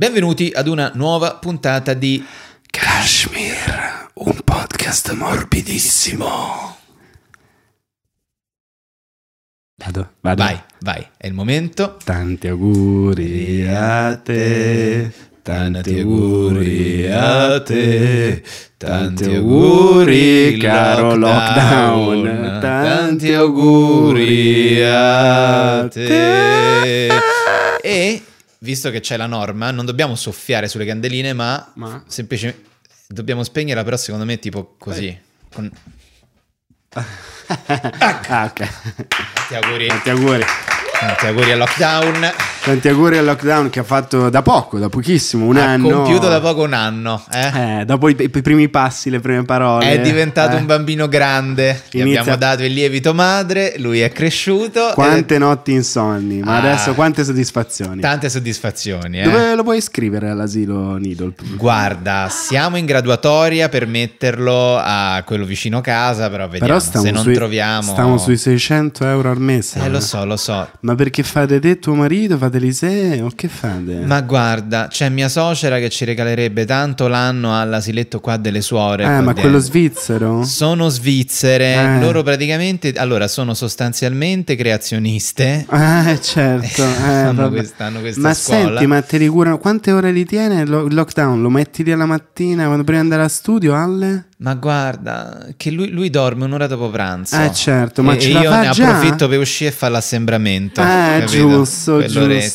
Benvenuti ad una nuova puntata di Kashmir, un podcast morbidissimo. Vado. Vai, è il momento. Tanti auguri a te, tanti auguri a te, tanti auguri caro Lockdown, tanti auguri a te. E visto che c'è la norma, non dobbiamo soffiare sulle candeline, ma semplicemente dobbiamo spegnerla, però secondo me tipo così. Con... okay. Tanti auguri. Tanti auguri al Lockdown. Tanti auguri al Lockdown che ha fatto da pochissimo, un anno. Ha compiuto da poco un anno. Dopo i primi passi, le prime parole. È diventato un bambino grande. Gli abbiamo dato il lievito madre, lui è cresciuto. Quante notti insonni, ma adesso quante soddisfazioni. Tante soddisfazioni. Dove lo puoi iscrivere all'asilo nido? Guarda, siamo in graduatoria per metterlo a quello vicino casa, però vediamo se non troviamo. Stiamo sui 600 euro al mese. Lo so. Ma perché fate te tuo marito? Fate l'Iseo? Che fate? Ma guarda, c'è mia suocera che ci regalerebbe tanto l'anno all'asiletto qua delle suore. Ma quello svizzero? Sono svizzere. Loro praticamente, allora, sono sostanzialmente creazioniste. Certo. Hanno questa ma scuola. Senti, ma te li curano? Quante ore li tiene il Lockdown? Lo metti lì alla mattina quando prima di andare a studio, alle? Ma guarda, che lui dorme un'ora dopo pranzo. Certo, ma ce la fa già? Io ne approfitto per uscire e fare l'assembramento. Giusto.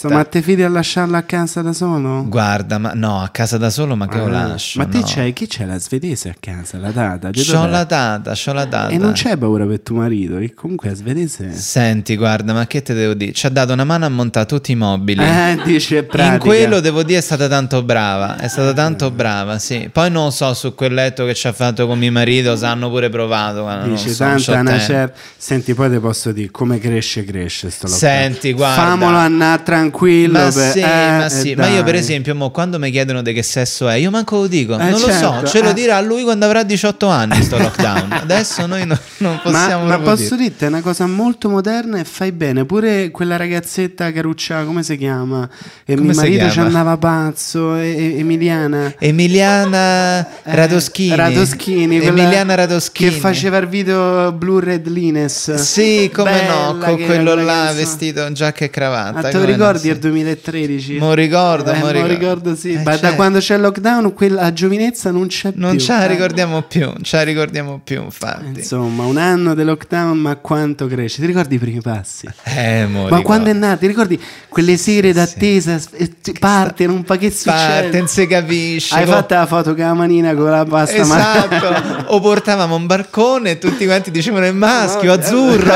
Ma te fidi a lasciarla a casa da solo? Guarda, ma no, a casa da solo ma che lo lascio? Ma te c'hai, chi c'è la svedese a casa? La tata? C'ho la tata. E non c'è paura per tuo marito? Che comunque la svedese... Senti, guarda, ma che te devo dire? Ci ha dato una mano a montare tutti i mobili. Dice pratica. In quello, devo dire, è stata tanto brava. È stata tanto brava, sì. Poi non so, su quel letto che ci ha fatto con mio marito, hanno pure provato. Dice tanta una certa. Senti, poi te posso dire come cresce sto Lockdown. Senti, guarda, famolo andare tranquillo. Ma sì. Ma io per esempio quando mi chiedono di che sesso è, io manco lo dico. Non certo. Lo so, ce lo dirà lui quando avrà 18 anni sto Lockdown. Adesso noi non possiamo. Ma posso dirti è una cosa molto moderna e fai bene. Pure quella ragazzetta caruccia, come si chiama? E mio marito ci andava pazzo. Emiliana Radoschini. Emiliana Radoschini che faceva il video Blue Red Lines. Sì, come bella, no, con quello là vestito in giacca e cravatta. Te lo ricordi il 2013? Mo ricordo, sì. Ma da quando c'è il Lockdown quella giovinezza non c'è più. Non ce la ricordiamo più, infatti. Insomma, un anno del Lockdown, ma quanto cresce. Ti ricordi i primi passi? Ma quando è nato, ti ricordi quelle sere d'attesa, parte, non fa che succede. Parte, non si capisce. Hai fatto la foto con la manina con la pasta o portavamo un barcone e tutti quanti dicevano è maschio, azzurro.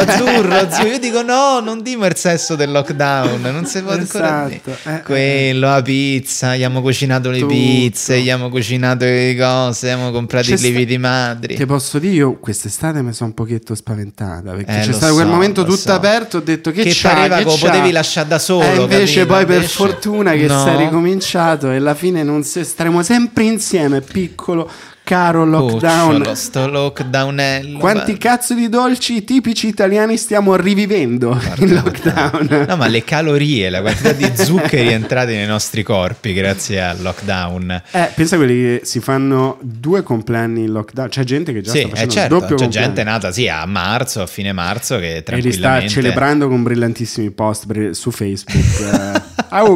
Io dico no, non dimo il sesso del Lockdown, non si può ancora dire. Quello, la pizza, gli abbiamo cucinato le pizze, gli abbiamo cucinato le cose, abbiamo comprato i lieviti madri. Ti posso dire, io quest'estate mi sono un pochetto spaventata perché c'è stato quel momento tutto aperto, ho detto che pareva che potevi lasciare da solo, invece capito? Poi per fortuna che si è ricominciato e alla fine non staremo sempre insieme, piccolo caro Lockdown. Sto Lockdownello. Quanti cazzo di dolci tipici italiani stiamo rivivendo in Lockdown. No, ma le calorie, la quantità di zuccheri entrati nei nostri corpi grazie al Lockdown. Pensa a quelli che si fanno due compleanni in Lockdown. C'è gente che già sta facendo il doppio compleanno. C'è gente nata a marzo, a fine marzo, che tranquillamente... E li sta celebrando con brillantissimi post su Facebook.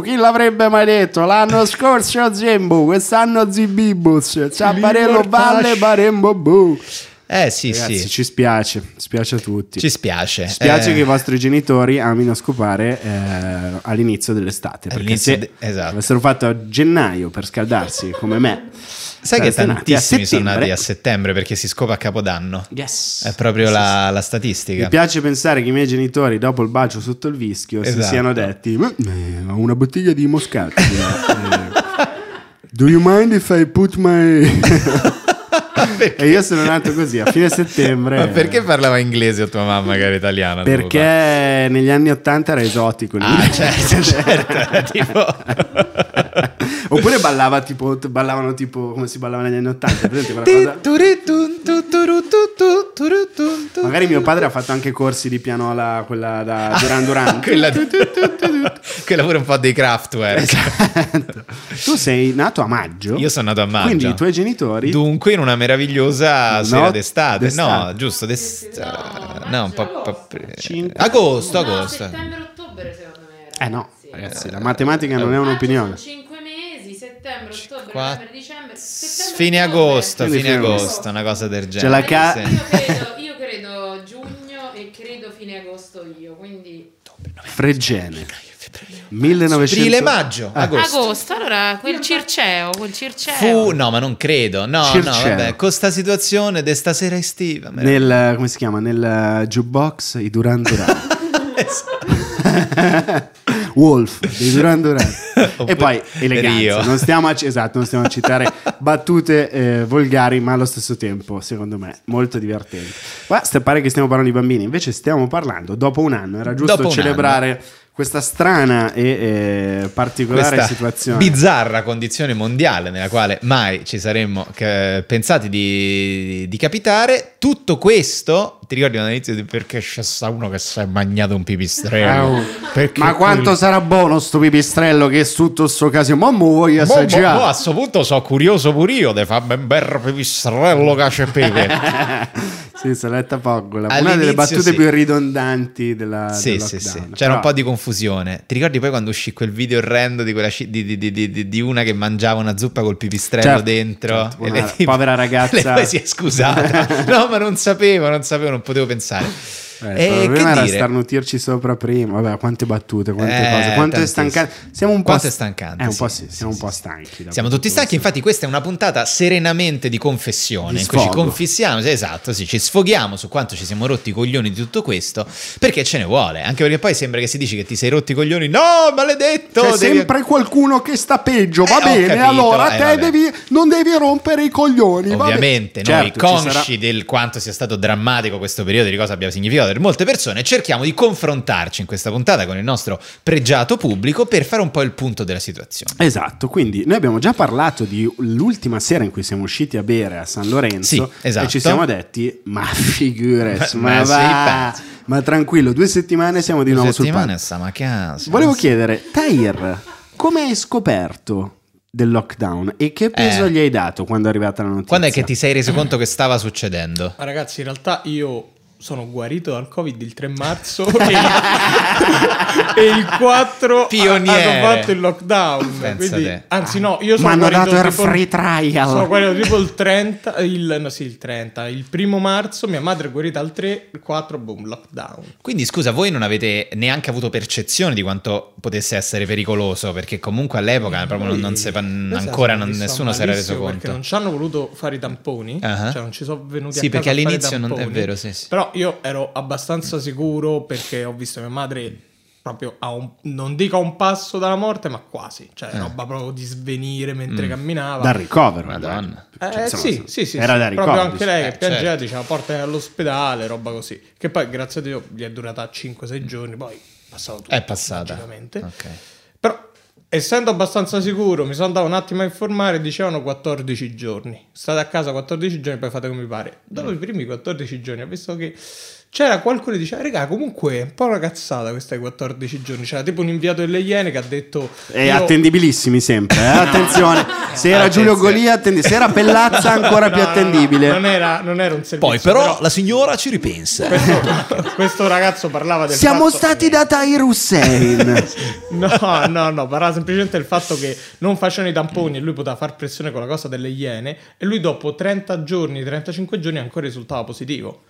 Chi l'avrebbe mai detto? L'anno scorso Zembo, quest'anno Zibibus, Ciabarello Valle, Barembo Bu. Ragazzi, sì. Ci spiace, spiace a tutti. Ci spiace che i vostri genitori amino scopare all'inizio dell'estate. Perché l'avessero fatto a gennaio per scaldarsi come me. Sai che tantissimi sono nati a settembre perché si scopa a Capodanno. Yes. È proprio la statistica. Mi piace pensare che i miei genitori dopo il bacio sotto il vischio si siano detti ho una bottiglia di moscato. Do you mind if I put my... Perché? E io sono nato così a fine settembre. Ma perché parlava inglese o tua mamma che era italiana? Perché negli anni 80 era esotico. Certo. Oppure ballavano tipo come si ballava negli anni 80. Magari mio padre ha fatto anche corsi di pianola, quella da Duran Duran. Quella pure un po' dei Kraftwerk. Esatto. Tu sei nato a maggio. Io sono nato a maggio. Quindi i tuoi genitori. Dunque in una meravigliosa sera d'estate. No, giusto, no, un po' agosto, agosto. Settembre-ottobre secondo me. Eh no, ragazzi, la matematica non è un'opinione. 5 mesi, settembre, ottobre, novembre, dicembre, fine agosto, una cosa del genere. Io credo giugno e credo fine agosto io, quindi Fregene 1900 aprile, maggio, agosto. Allora quel Circeo no, ma non credo. No, Circeo. No, vabbè, con sta situazione de stasera estiva nel, come si chiama, nel jukebox i Duran Duran. Wolf dei Duran Duran. E poi eleganza. Non stiamo a citare battute volgari, ma allo stesso tempo secondo me molto divertenti. Qua pare che stiamo parlando di bambini, invece stiamo parlando dopo un anno. Era giusto celebrare questa strana e particolare situazione, bizzarra condizione mondiale nella quale mai ci saremmo pensati di capitare. Tutto questo, ti ricordi all'inizio di perché c'è uno che si è mangiato un pipistrello? Ma quanto sarà buono sto pipistrello che su tutto sto casino, mamma voglio assaggiare. A sto punto sono curioso pure io di farmi un bel pipistrello cacio e pepe. Sì, Saletta Poggola, una delle battute più ridondanti della lockdown. Sì. C'era un po' di confusione. Ti ricordi poi quando uscì quel video orrendo di quella di una che mangiava una zuppa col pipistrello dentro? Certo, una povera ragazza. Poi si è scusata. No, ma non sapevo, non potevo pensare. Il problema era starnutirci sopra prima. Vabbè, quante battute, quante cose. Quanto è stancante. Siamo un po' stancanti. Siamo un po' stanchi. Siamo tutti stanchi. Infatti, questa è una puntata serenamente di confessione. In cui ci confissiamo. Sì, esatto, sì, ci sfoghiamo su quanto ci siamo rotti i coglioni di tutto questo. Perché ce ne vuole. Anche perché poi sembra che si dice che ti sei rotti i coglioni. No, maledetto! C'è sempre qualcuno che sta peggio. Va bene, capito, allora te non devi rompere i coglioni. Ovviamente, noi consci del quanto sia stato drammatico questo periodo, di cosa abbia significato per molte persone, cerchiamo di confrontarci in questa puntata con il nostro pregiato pubblico per fare un po' il punto della situazione. Esatto, quindi noi abbiamo già parlato di l'ultima sera in cui siamo usciti a bere a San Lorenzo, sì, esatto. E ci siamo detti, ma figures, ma va, ma tranquillo, 2 settimane siamo di nuovo sul palco. Siamo a casa. Volevo chiedere, Tahir, come hai scoperto del lockdown e che peso gli hai dato quando è arrivata la notizia? Quando è che ti sei reso conto che stava succedendo? Ma ragazzi, in realtà io sono guarito dal Covid il 3 marzo e il 4 hanno fatto il lockdown. Quindi, anzi no, io sono guarito dato tipo, free trial. Sono guarito tipo il 30, il 1 marzo, mia madre è guarita al 3, il 4 boom, lockdown. Quindi scusa, voi non avete neanche avuto percezione di quanto potesse essere pericoloso, perché comunque all'epoca proprio nessuno si era reso conto. Perché non ci hanno voluto fare i tamponi, cioè non ci sono venuti a casa a fare i tamponi. Sì, perché all'inizio è vero, sì. Però io ero abbastanza sicuro perché ho visto mia madre proprio non dico a un passo dalla morte, ma quasi, cioè roba proprio di svenire mentre camminava. Dal ricovero, madonna. Sì. Era da ricovero. Proprio anche lei che piangeva, diceva portami all'ospedale, roba così. Che poi grazie a Dio gli è durata 5-6 giorni, poi è passata. Okay. Però essendo abbastanza sicuro, mi sono andato un attimo a informare, dicevano 14 giorni. State a casa 14 giorni, poi fate come vi pare. Dopo i primi 14 giorni ho visto che c'era qualcuno che diceva, regà, comunque è un po' una cazzata questa 14 giorni. C'era tipo un inviato delle Iene che ha detto... attendibilissimi sempre, attenzione. Se era Giulio Golia, se era Pellazza, ancora più attendibile. Non era un servizio. Poi però la signora ci ripensa. Questo ragazzo parlava del siamo fatto... stati da Tahir Hussein. No, parlava semplicemente del fatto che non facevano i tamponi e lui poteva far pressione con la cosa delle Iene e lui dopo 30 giorni, 35 giorni ancora risultava positivo.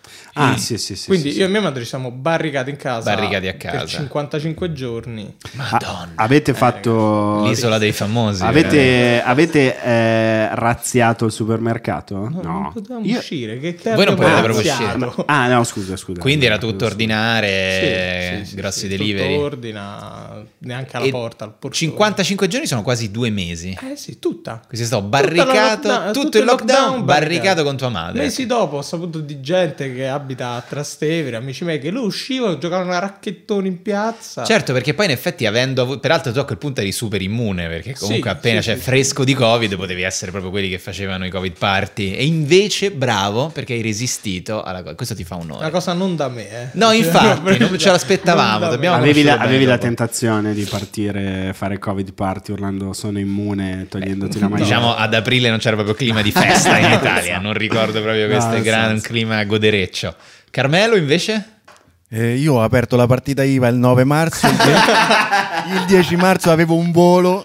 Sì. Quindi io e mia madre ci siamo barricati a casa per 55 giorni. Madonna. Avete fatto l'isola dei famosi. Avete razziato il supermercato? No. Non potevamo uscire. Voi non potevate proprio uscire. Ah no, scusa. Quindi era tutto ordinare, sì, grossi delivery. Tutto ordina, neanche alla porta, al portone. 55 giorni sono quasi 2 mesi. Sì, tutta. Quindi stavo barricato tutto il lockdown barricato con tua madre. Mesi dopo ho saputo di gente che abita a Trastevere Trastevere, amici miei, che lui uscivano, giocavano a racchettoni in piazza. Certo, perché poi in effetti avendo, peraltro tu a quel punto eri super immune, perché comunque sì, appena sì, fresco di Covid potevi essere proprio quelli che facevano i Covid party, e invece bravo perché hai resistito alla cosa. Questo ti fa onore. Una cosa non da me, eh. No, infatti, non ce l'aspettavamo. Avevi la tentazione di partire, fare Covid party urlando sono immune, togliendoti la maglia. Diciamo ad aprile non c'era proprio clima di festa in Italia, non ricordo proprio questo gran clima godereccio. Carmelo invece? Io ho aperto la partita IVA il 9 marzo, il 10 marzo avevo un volo,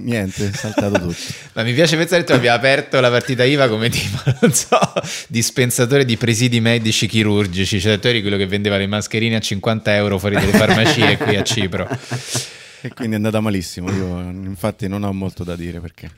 niente, è saltato tutto. Ma mi piace pensare che tu abbia aperto la partita IVA come tipo, non so, dispensatore di presidi medici chirurgici, cioè tu eri quello che vendeva le mascherine a 50 euro fuori dalle farmacie qui a Cipro. E quindi è andata malissimo, io infatti non ho molto da dire perché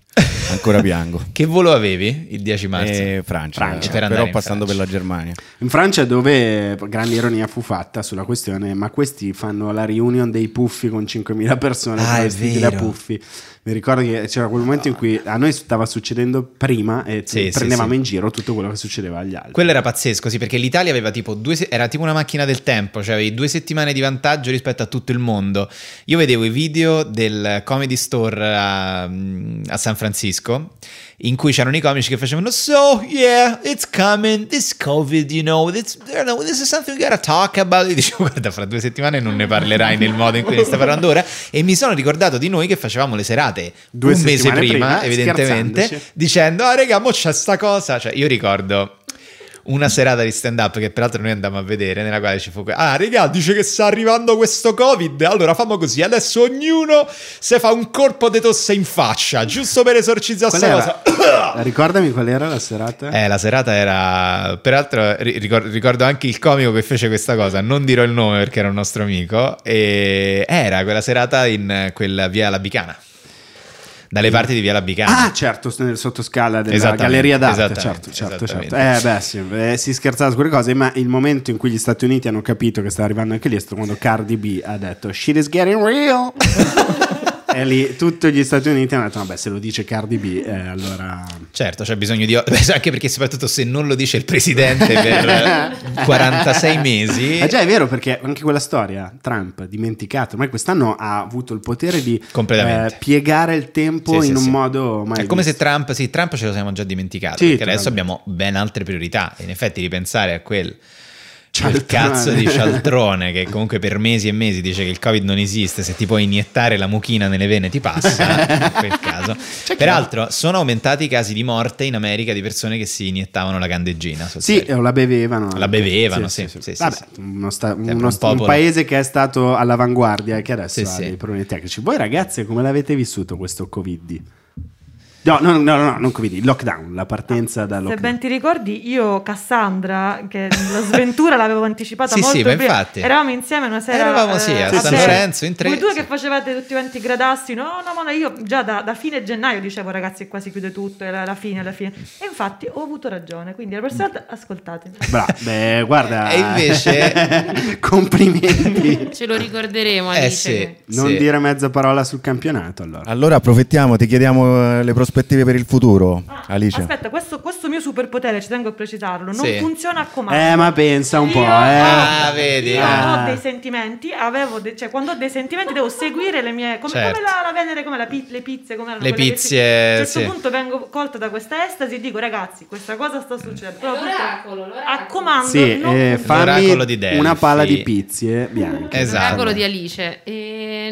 ancora piango. Che volo avevi il 10 marzo? Francia per però passando Francia. Per la Germania. In Francia, dove grande ironia fu fatta sulla questione, ma questi fanno la reunion dei puffi con 5.000 persone vestiti da puffi. Mi ricordo che c'era quel momento in cui a noi stava succedendo prima e prendevamo in giro tutto quello che succedeva agli altri. Quello era pazzesco, sì, perché l'Italia aveva tipo era tipo una macchina del tempo, cioè avevi 2 settimane di vantaggio rispetto a tutto il mondo. Io vedevo i video del Comedy Store a San Francisco in cui c'erano i comici che facevano so yeah it's coming this covid this is something we gotta talk about. E dicevo guarda, fra 2 settimane non ne parlerai nel modo in cui ne stai parlando ora. E mi sono ricordato di noi che facevamo le serate 2 mesi prima evidentemente dicendo ah raga mo c'è sta cosa, cioè io ricordo una serata di stand up che peraltro noi andammo a vedere, nella quale ci fu ah raga dice che sta arrivando questo covid, allora famo così, adesso ognuno se fa un colpo di tosse in faccia giusto per esorcizzare questa cosa. Ricordami qual era la serata? La serata era, peraltro ricordo anche il comico che fece questa cosa, non dirò il nome perché era un nostro amico, e era quella serata in quella via Labicana, dalle parti di via Labicana. Ah, certo, nel sottoscala della Galleria d'Arte. Certo. Si scherzava su quelle cose, ma il momento in cui gli Stati Uniti hanno capito che stava arrivando anche lì è stato quando Cardi B ha detto "Shit is getting real". E lì tutti gli Stati Uniti hanno detto vabbè, se lo dice Cardi B allora certo c'è bisogno di, anche perché soprattutto se non lo dice il presidente per 46 mesi. Ma già è vero, perché anche quella storia Trump dimenticato, ma quest'anno ha avuto il potere di piegare il tempo in un modo mai è come visto. Se Trump ce lo siamo già dimenticato, perché adesso abbiamo ben altre priorità, e in effetti ripensare a quel cazzo di cialtrone che comunque per mesi e mesi dice che il covid non esiste, se ti puoi iniettare la mucchina nelle vene ti passa. In quel caso peraltro sono aumentati i casi di morte in America di persone che si iniettavano la candeggina o la bevevano sì. Vabbè, un paese che è stato all'avanguardia e che adesso ha dei problemi tecnici. Voi ragazzi come l'avete vissuto questo covid? No, non Covid, lockdown, la partenza da lockdown. Se ben ti ricordi, io Cassandra, che la sventura l'avevo anticipata molto bene. Infatti. Eravamo insieme una sera. A San Lorenzo in 3. Voi due che facevate tutti quanti gradassi, no, io già da fine gennaio dicevo ragazzi quasi chiude tutto, era la fine. E infatti ho avuto ragione, quindi la prossima volta ascoltatemi. Beh, guarda. E invece complimenti. Ce lo ricorderemo, Alice. Non dire mezza parola sul campionato allora. Allora approfittiamo, ti chiediamo le prospettive per il futuro, Alice. Aspetta, questo mio superpotere, ci tengo a precisarlo, non funziona a comando. Ma pensa un po'. Vedi. Io ho dei sentimenti, cioè quando ho dei sentimenti devo seguire le mie, come la Venere, come le pizze, come le pizze. A un certo punto vengo colta da questa estasi e dico ragazzi, questa cosa sta succedendo. L'oracolo. A comando. Sì, fammi di Delphi. Una pala di pizze bianche. Esatto. L'oracolo di Alice.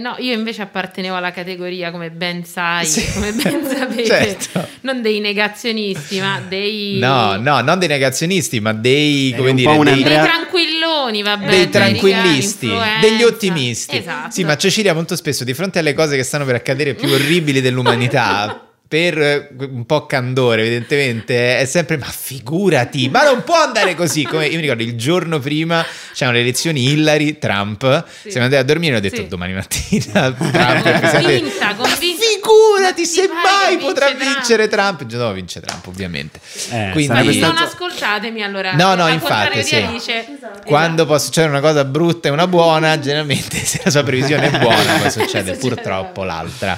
No, io invece appartenevo alla categoria, come ben sai, come ben sapevi. Certo. Non dei negazionisti, ma dei non dei negazionisti, ma dei dei tranquilloni, vabbè, dei tranquillisti, degli ottimisti. Esatto. Sì, ma Cecilia molto spesso di fronte alle cose che stanno per accadere più orribili dell'umanità, per un po' candore evidentemente è sempre ma figurati, ma non può andare così. Come io mi ricordo il giorno prima c'erano le elezioni Hillary, Trump, siamo andati a dormire e ho detto domani mattina Trump, convinta. Figurati, semmai potrà vincere Trump. No, vince Trump ovviamente. Quindi non ascoltatemi allora. No, infatti quando può succedere una cosa brutta e una buona, generalmente se la sua previsione è buona poi succede purtroppo l'altra.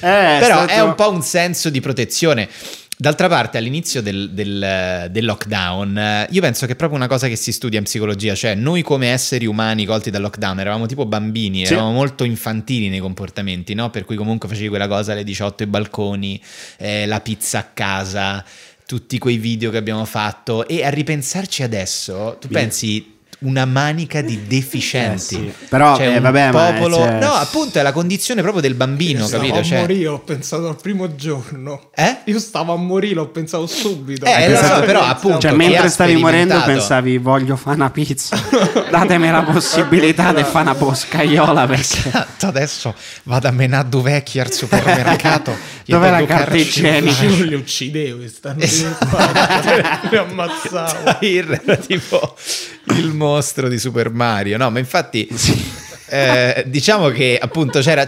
Però è un po' un senso di protezione. D'altra parte, all'inizio del lockdown, io penso che è proprio una cosa che si studia in psicologia, cioè noi come esseri umani colti dal lockdown eravamo tipo bambini, sì, eravamo molto infantili nei comportamenti, no? Per cui comunque facevi quella cosa alle 18 ai balconi, la pizza a casa, tutti quei video che abbiamo fatto, e a ripensarci adesso, tu pensi... una manica di deficienti, sì. Però cioè, vabbè, popolo... ma, cioè... no, appunto è la condizione proprio del bambino, capito? Cioè... morire, ho pensato al primo giorno, io stavo a morire, ho pensato subito, però appunto, cioè, mentre stavi morendo pensavi voglio fare una pizza, datemi la possibilità di fare una boscaiola, perché adesso vado a menare vecchi al supermercato. Dov'è la carta igienica? Io li uccidevo, li ammazzavo, era tipo il mostro di Super Mario, no? Ma infatti, diciamo che appunto c'era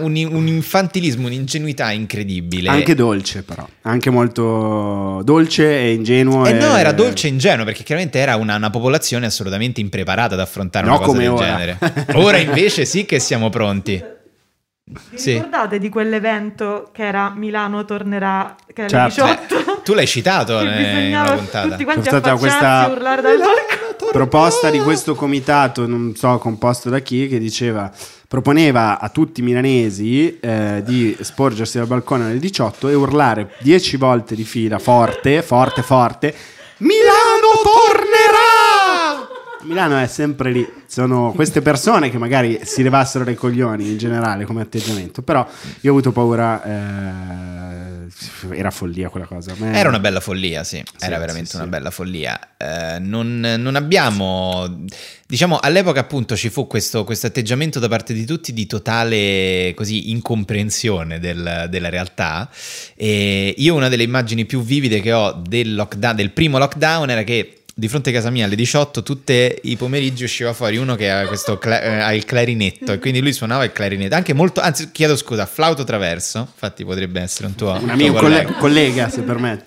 un infantilismo, un'ingenuità incredibile, anche dolce, però anche molto dolce e ingenuo. E no, era dolce e ingenuo, perché chiaramente era una popolazione assolutamente impreparata ad affrontare una cosa del genere. Ora invece sì che siamo pronti. Vi ricordate di quell'evento che era Milano tornerà, che era alle 18? Tu l'hai citato in una puntata. Tutti quanti affacciarsi, questa urlare dal balcone. Proposta di questo comitato, non so composto da chi, che proponeva a tutti i milanesi di sporgersi dal balcone alle 18 e urlare 10 volte di fila, forte, forte, forte, Milano tornerà! Milano è sempre lì. Sono queste persone che magari si levassero dai coglioni in generale come atteggiamento, però io ho avuto paura, era follia quella cosa. Ma... era una bella follia, sì era veramente una bella follia. Non abbiamo, diciamo, all'epoca appunto ci fu questo atteggiamento da parte di tutti di totale così incomprensione della realtà, e io una delle immagini più vivide che ho del primo lockdown era che di fronte a casa mia alle 18 tutti i pomeriggi usciva fuori uno che ha questo ha il clarinetto, e quindi lui suonava il clarinetto, anche molto, anzi chiedo scusa, flauto traverso, infatti potrebbe essere un amico, collega se permette.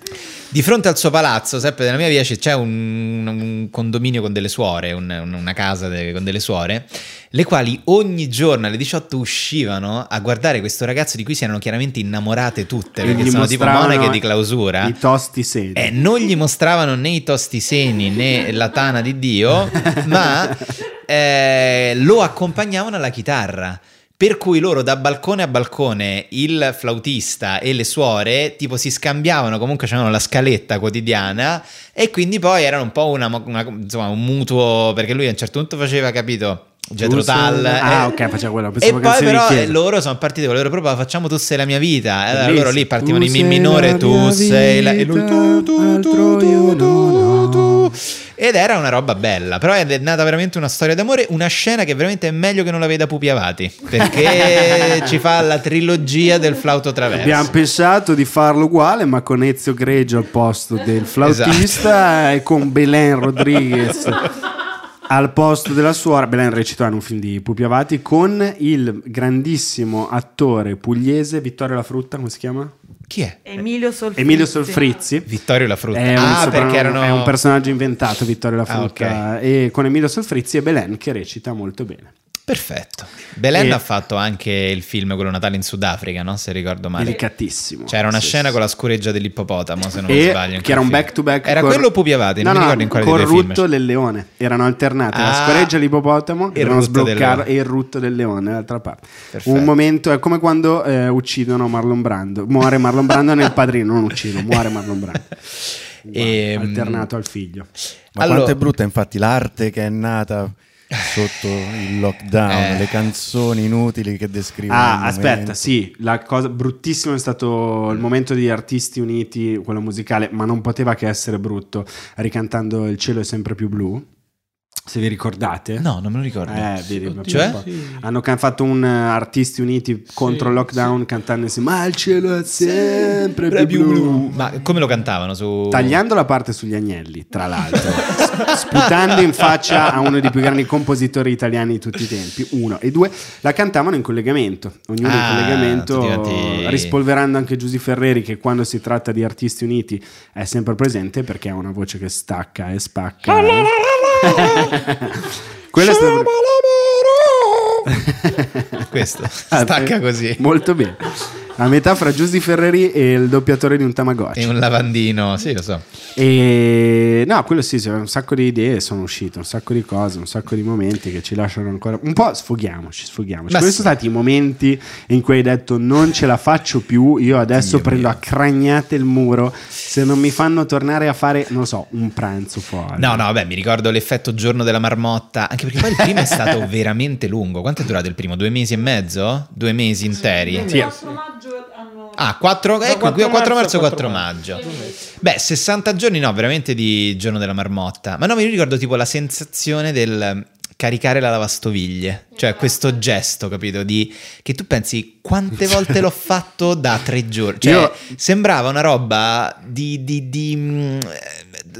Di fronte al suo palazzo, sempre nella mia via, c'è un condominio con delle suore, una casa con delle suore, le quali ogni giorno alle 18 uscivano a guardare questo ragazzo di cui si erano chiaramente innamorate tutte, perché sono tipo monache di clausura. I tosti seni. Non gli mostravano né i tosti seni né la tana di Dio, ma lo accompagnavano alla chitarra. Per cui loro da balcone a balcone, il flautista e le suore tipo si scambiavano, comunque c'erano la scaletta quotidiana, e quindi poi erano un po' insomma, un mutuo, perché lui a un certo punto faceva, capito, Getro Tal, ok, faceva quello. E poi però loro sono partiti con la loro prova, facciamo Tu sei la mia vita, allora loro lì partivano in mi minore, tu sei la, e lui tu. Ed era una roba bella, però è nata veramente una storia d'amore, una scena che veramente è meglio che non la veda Pupi Avati, perché ci fa la trilogia del flauto traverso. Abbiamo pensato di farlo uguale, ma con Ezio Greggio al posto del flautista, esatto, e con Belen Rodriguez al posto della suora. Belen recitò in un film di Pupi Avati con il grandissimo attore pugliese Vittorio La Frutta, come si chiama? Chi è? Emilio Solfrizzi. Vittorio La Frutta è è un personaggio inventato, Vittorio La Frutta, okay. E con Emilio Solfrizzi e Belen, che recita molto bene. Perfetto. Belen ha fatto anche il film quello Natale in Sudafrica, no? Se ricordo male. Delicatissimo. C'era una scena con la scoreggia dell'ippopotamo, se non mi sbaglio. Che era un back to back. Era quello Pupi Avati, non mi ricordo in quale dei film. Col rutto del leone. Erano alternate la scoreggia dell'ippopotamo e il rutto del leone dall'altra parte. Perfetto. Un momento è come quando uccidono Marlon Brando. Muore Marlon Brando nel Padrino, non uccidono, muore Marlon Brando. Alternato al figlio. Ma allora, quanto è brutta infatti l'arte che è nata sotto il lockdown, le canzoni inutili che descrivono la cosa bruttissima è stato il momento di Artisti Uniti, quello musicale, ma non poteva che essere brutto, ricantando Il cielo è sempre più blu, se vi ricordate. No, non me lo ricordo. Hanno fatto un Artisti Uniti contro il lockdown, cantandosi ma il cielo è sempre più blu. Ma come lo cantavano? Tagliando la parte sugli agnelli, tra l'altro, sputando in faccia a uno dei più grandi compositori italiani di tutti i tempi, uno. E due, la cantavano in collegamento, ognuno in collegamento, rispolverando anche Giusy Ferreri, che quando si tratta di Artisti Uniti è sempre presente, perché ha una voce che stacca e spacca. Questo stacca così molto bene. a metà fra Giusy Ferreri e il doppiatore di un Tamagotchi e un lavandino, sì, lo so. E no, quello sì, un sacco di idee sono uscite, un sacco di cose, un sacco di momenti che ci lasciano ancora un po'. Sfoghiamoci. Quali sono stati i momenti in cui hai detto non ce la faccio più, io adesso prendo a cragnate il muro se non mi fanno tornare a fare, non lo so, un pranzo fuori? No, no, vabbè, mi ricordo l'effetto giorno della marmotta, anche perché poi il primo è stato veramente lungo. Quanto è durato il primo? 2 mesi e mezzo? 2 mesi interi? Sì. 4 marzo, 4 maggio. Beh, 60 giorni no, veramente di giorno della marmotta. Ma no, mi ricordo tipo la sensazione del caricare la lavastoviglie, cioè questo gesto, capito, di che tu pensi quante volte l'ho fatto da 3 giorni, cioè io... sembrava una roba di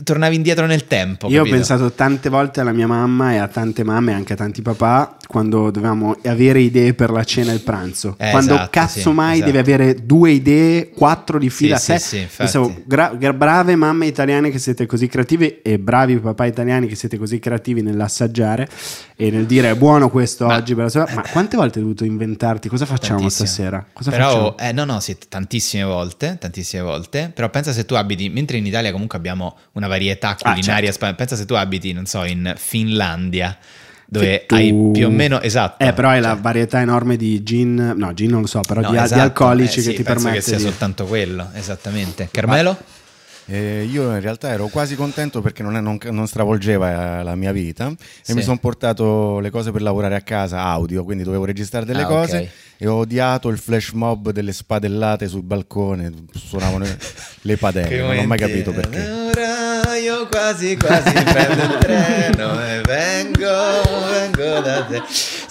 tornavi indietro nel tempo, capito? Io ho pensato tante volte alla mia mamma e a tante mamme, anche a tanti papà, quando dovevamo avere idee per la cena e il pranzo, quando esatto, cazzo sì, mai esatto. Devi avere 2 idee, 4 di fila, sì, 6 sì, pensavo, brave mamme italiane che siete così creative e bravi papà italiani che siete così creativi nell'assaggiare e nel dire è buono questo oggi per la sera. Ma quante volte hai dovuto inventarti cosa facciamo tantissime. Stasera? Cosa però facciamo? No, sì, tantissime volte. Però pensa se tu abiti, mentre in Italia comunque abbiamo una varietà culinaria, certo. Pensa se tu abiti, non so, in Finlandia, dove tu... hai più o meno esatto. Però hai la varietà enorme di gin non lo so, però no, di alcolici che sì, ti permette. Penso che sia soltanto quello, esattamente. Carmelo? Io in realtà ero quasi contento perché non stravolgeva la mia vita e sì. Mi sono portato le cose per lavorare a casa, audio, quindi dovevo registrare delle cose okay. E ho odiato il flash mob delle spadellate sul balcone, suonavano le padelle, non ho mai capito perché. Ora io quasi prendo il treno e vengo da te.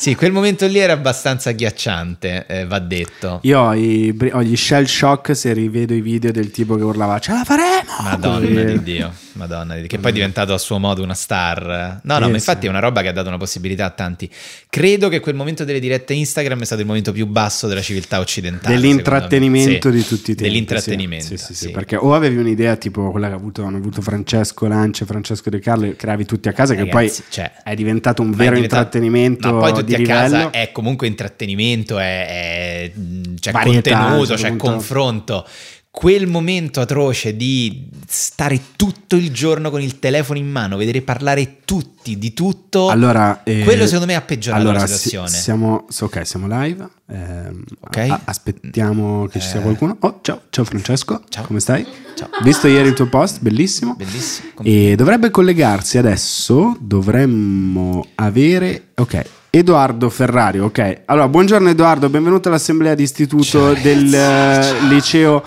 Sì, quel momento lì era abbastanza agghiacciante, va detto. Io ho gli shell shock se rivedo i video del tipo che urlava ce la faremo! Madonna di Dio. Che poi è diventato a suo modo una star. No, ma infatti è una roba che ha dato una possibilità a tanti. Credo che quel momento delle dirette Instagram è stato il momento più basso della civiltà occidentale. Dell'intrattenimento sì. Di tutti i tempi. Dell'intrattenimento. Sì. Perché o avevi un'idea tipo quella che hanno avuto Francesco Lancia, Francesco De Carlo, e creavi tutti a casa. Ragazzi, che poi è diventato un vero intrattenimento. Ma poi tutti a casa è comunque intrattenimento, c'è varietà, contenuto, c'è confronto. Quel momento atroce di stare tutto il giorno con il telefono in mano, vedere parlare tutti di tutto, allora, quello secondo me ha peggiorato la situazione. Siamo live, okay. Aspettiamo che ci sia qualcuno. Ciao Francesco, ciao. Come stai? Ciao. Visto ieri il tuo post, bellissimo. E dovrebbe collegarsi adesso, dovremmo avere... ok. Edoardo Ferrari, ok. Allora, buongiorno Edoardo, benvenuto all'assemblea di istituto del liceo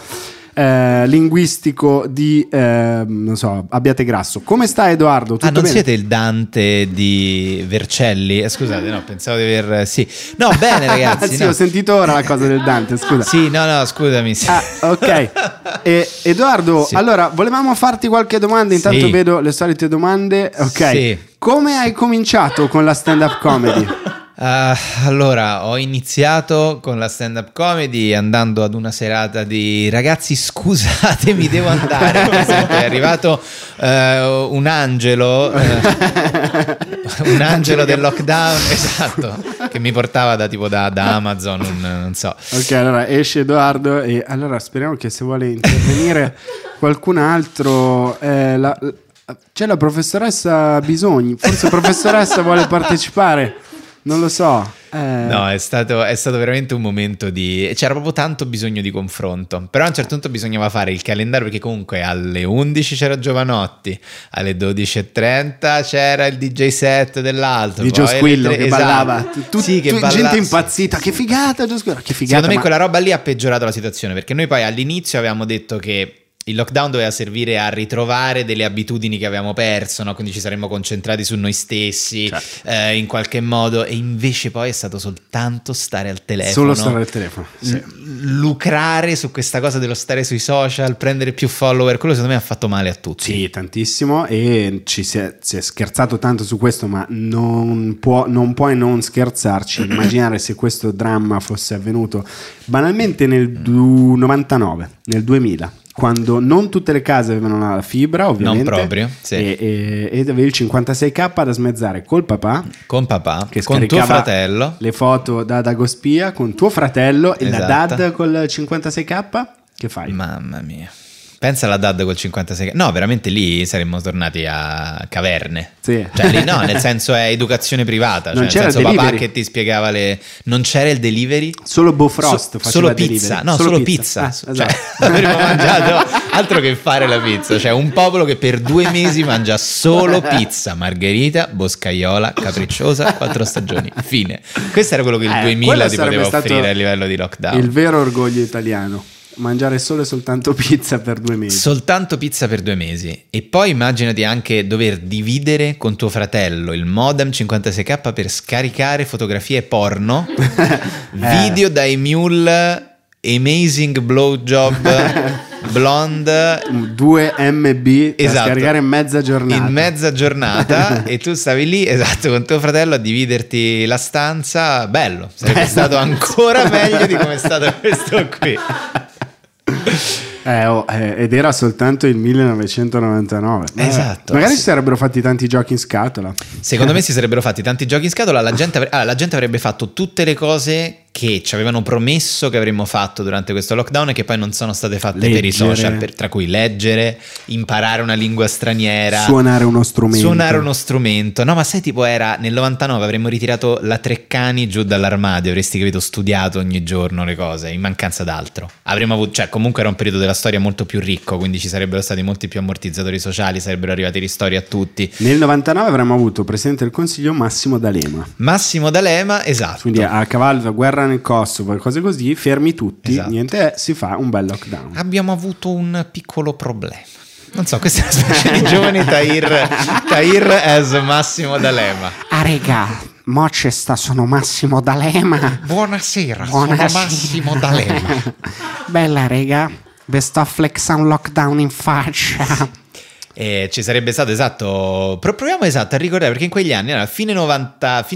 linguistico di non so, Abbiategrasso. Come sta Edoardo? Tutto non bene? Siete il Dante di Vercelli? Scusate, no, pensavo di aver sì. No, bene ragazzi. Sì, no. Ho sentito ora la cosa del Dante, scusa. Sì, no, scusami. Sì. Ok. Edoardo, sì. Allora, volevamo farti qualche domanda, intanto sì. Vedo le solite domande. Ok. Sì. Come hai cominciato con la stand-up comedy? Allora, ho iniziato con la stand-up comedy andando ad una serata di ragazzi, scusatemi, devo andare. È arrivato un angelo del lockdown, esatto, che mi portava da Amazon, non so. Ok, allora esce Edoardo e allora speriamo che se vuole intervenire qualcun altro... c'è la professoressa Bisogni, forse professoressa vuole partecipare, non lo so. No, è stato veramente un momento di... c'era proprio tanto bisogno di confronto, però a un certo punto bisognava fare il calendario, perché comunque alle 11 c'era Giovanotti, alle 12:30 c'era il DJ set dell'altro di Gio Squillo che ballava, gente impazzita, che figata Gio Squillo, che figata. Secondo me quella roba lì ha peggiorato la situazione, perché noi poi all'inizio avevamo detto che il lockdown doveva servire a ritrovare delle abitudini che avevamo perso, no? Quindi ci saremmo concentrati su noi stessi, certo. In qualche modo, e invece poi è stato soltanto stare al telefono. Solo stare al telefono, sì. Lucrare su questa cosa dello stare sui social, prendere più follower, quello secondo me ha fatto male a tutti. Sì, tantissimo, e ci si è scherzato tanto su questo, ma non puoi non scherzarci, immaginare se questo dramma fosse avvenuto banalmente nel 99, nel 2000. quando non tutte le case avevano la fibra, ovviamente, non proprio, sì. E avevi il 56k da smezzare col papà, con papà, che con tuo fratello, le foto da Dagospia con tuo fratello, e esatto, la DAD col 56k, che fai? Mamma mia, pensa alla DAD col 56k. No, veramente lì saremmo tornati a caverne, sì. Cioè lì no, nel senso è educazione privata, non, cioè, nel senso papà che ti spiegava le... non c'era il delivery, solo Bofrost faceva solo pizza, no, solo pizza, esatto. Cioè, avremmo mangiato altro che fare la pizza, cioè un popolo che per 2 mesi mangia solo pizza, margherita, boscaiola, capricciosa, 4 stagioni, fine. Questo era quello che il 2000 ti poteva offrire a livello di lockdown. Il vero orgoglio italiano, mangiare solo e soltanto pizza per 2 mesi. Soltanto pizza per 2 mesi. E poi immaginati anche dover dividere con tuo fratello il modem 56k per scaricare fotografie porno, video dai Mule, Amazing Blowjob Blonde, 2 MB, esatto, da scaricare in mezza giornata e tu stavi lì, esatto, con tuo fratello a dividerti la stanza. Bello, sarebbe stato ancora meglio di come è stato questo qui. Ed era soltanto il 1999. Esatto. Magari sì, si sarebbero fatti tanti giochi in scatola. Secondo me si sarebbero fatti tanti giochi in scatola. La gente avrebbe fatto tutte le cose che ci avevano promesso che avremmo fatto durante questo lockdown e che poi non sono state fatte, per i social, tra cui leggere, imparare una lingua straniera, suonare uno strumento. No, ma sai, tipo era nel 99, avremmo ritirato la Treccani giù dall'armadio, avresti, capito, studiato ogni giorno le cose in mancanza d'altro. Avremmo avuto, cioè comunque era un periodo della storia molto più ricco, quindi ci sarebbero stati molti più ammortizzatori sociali, sarebbero arrivati ristori a tutti. Nel 99 avremmo avuto presidente del Consiglio Massimo D'Alema, esatto, quindi a cavallo da guerra nel Kosovo e cose così, fermi tutti, esatto, niente, si fa un bel lockdown. Abbiamo avuto un piccolo problema, non so, questa è una specie di giovane Tahir as Massimo D'Alema. Ah regà, mo c'è sta, sono Massimo D'Alema, buonasera. Sono Massimo D'Alema. Bella regà, ve sto flexando un lockdown in faccia. E ci sarebbe stato, esatto, proviamo, esatto, a ricordare, perché in quegli anni era fine 90,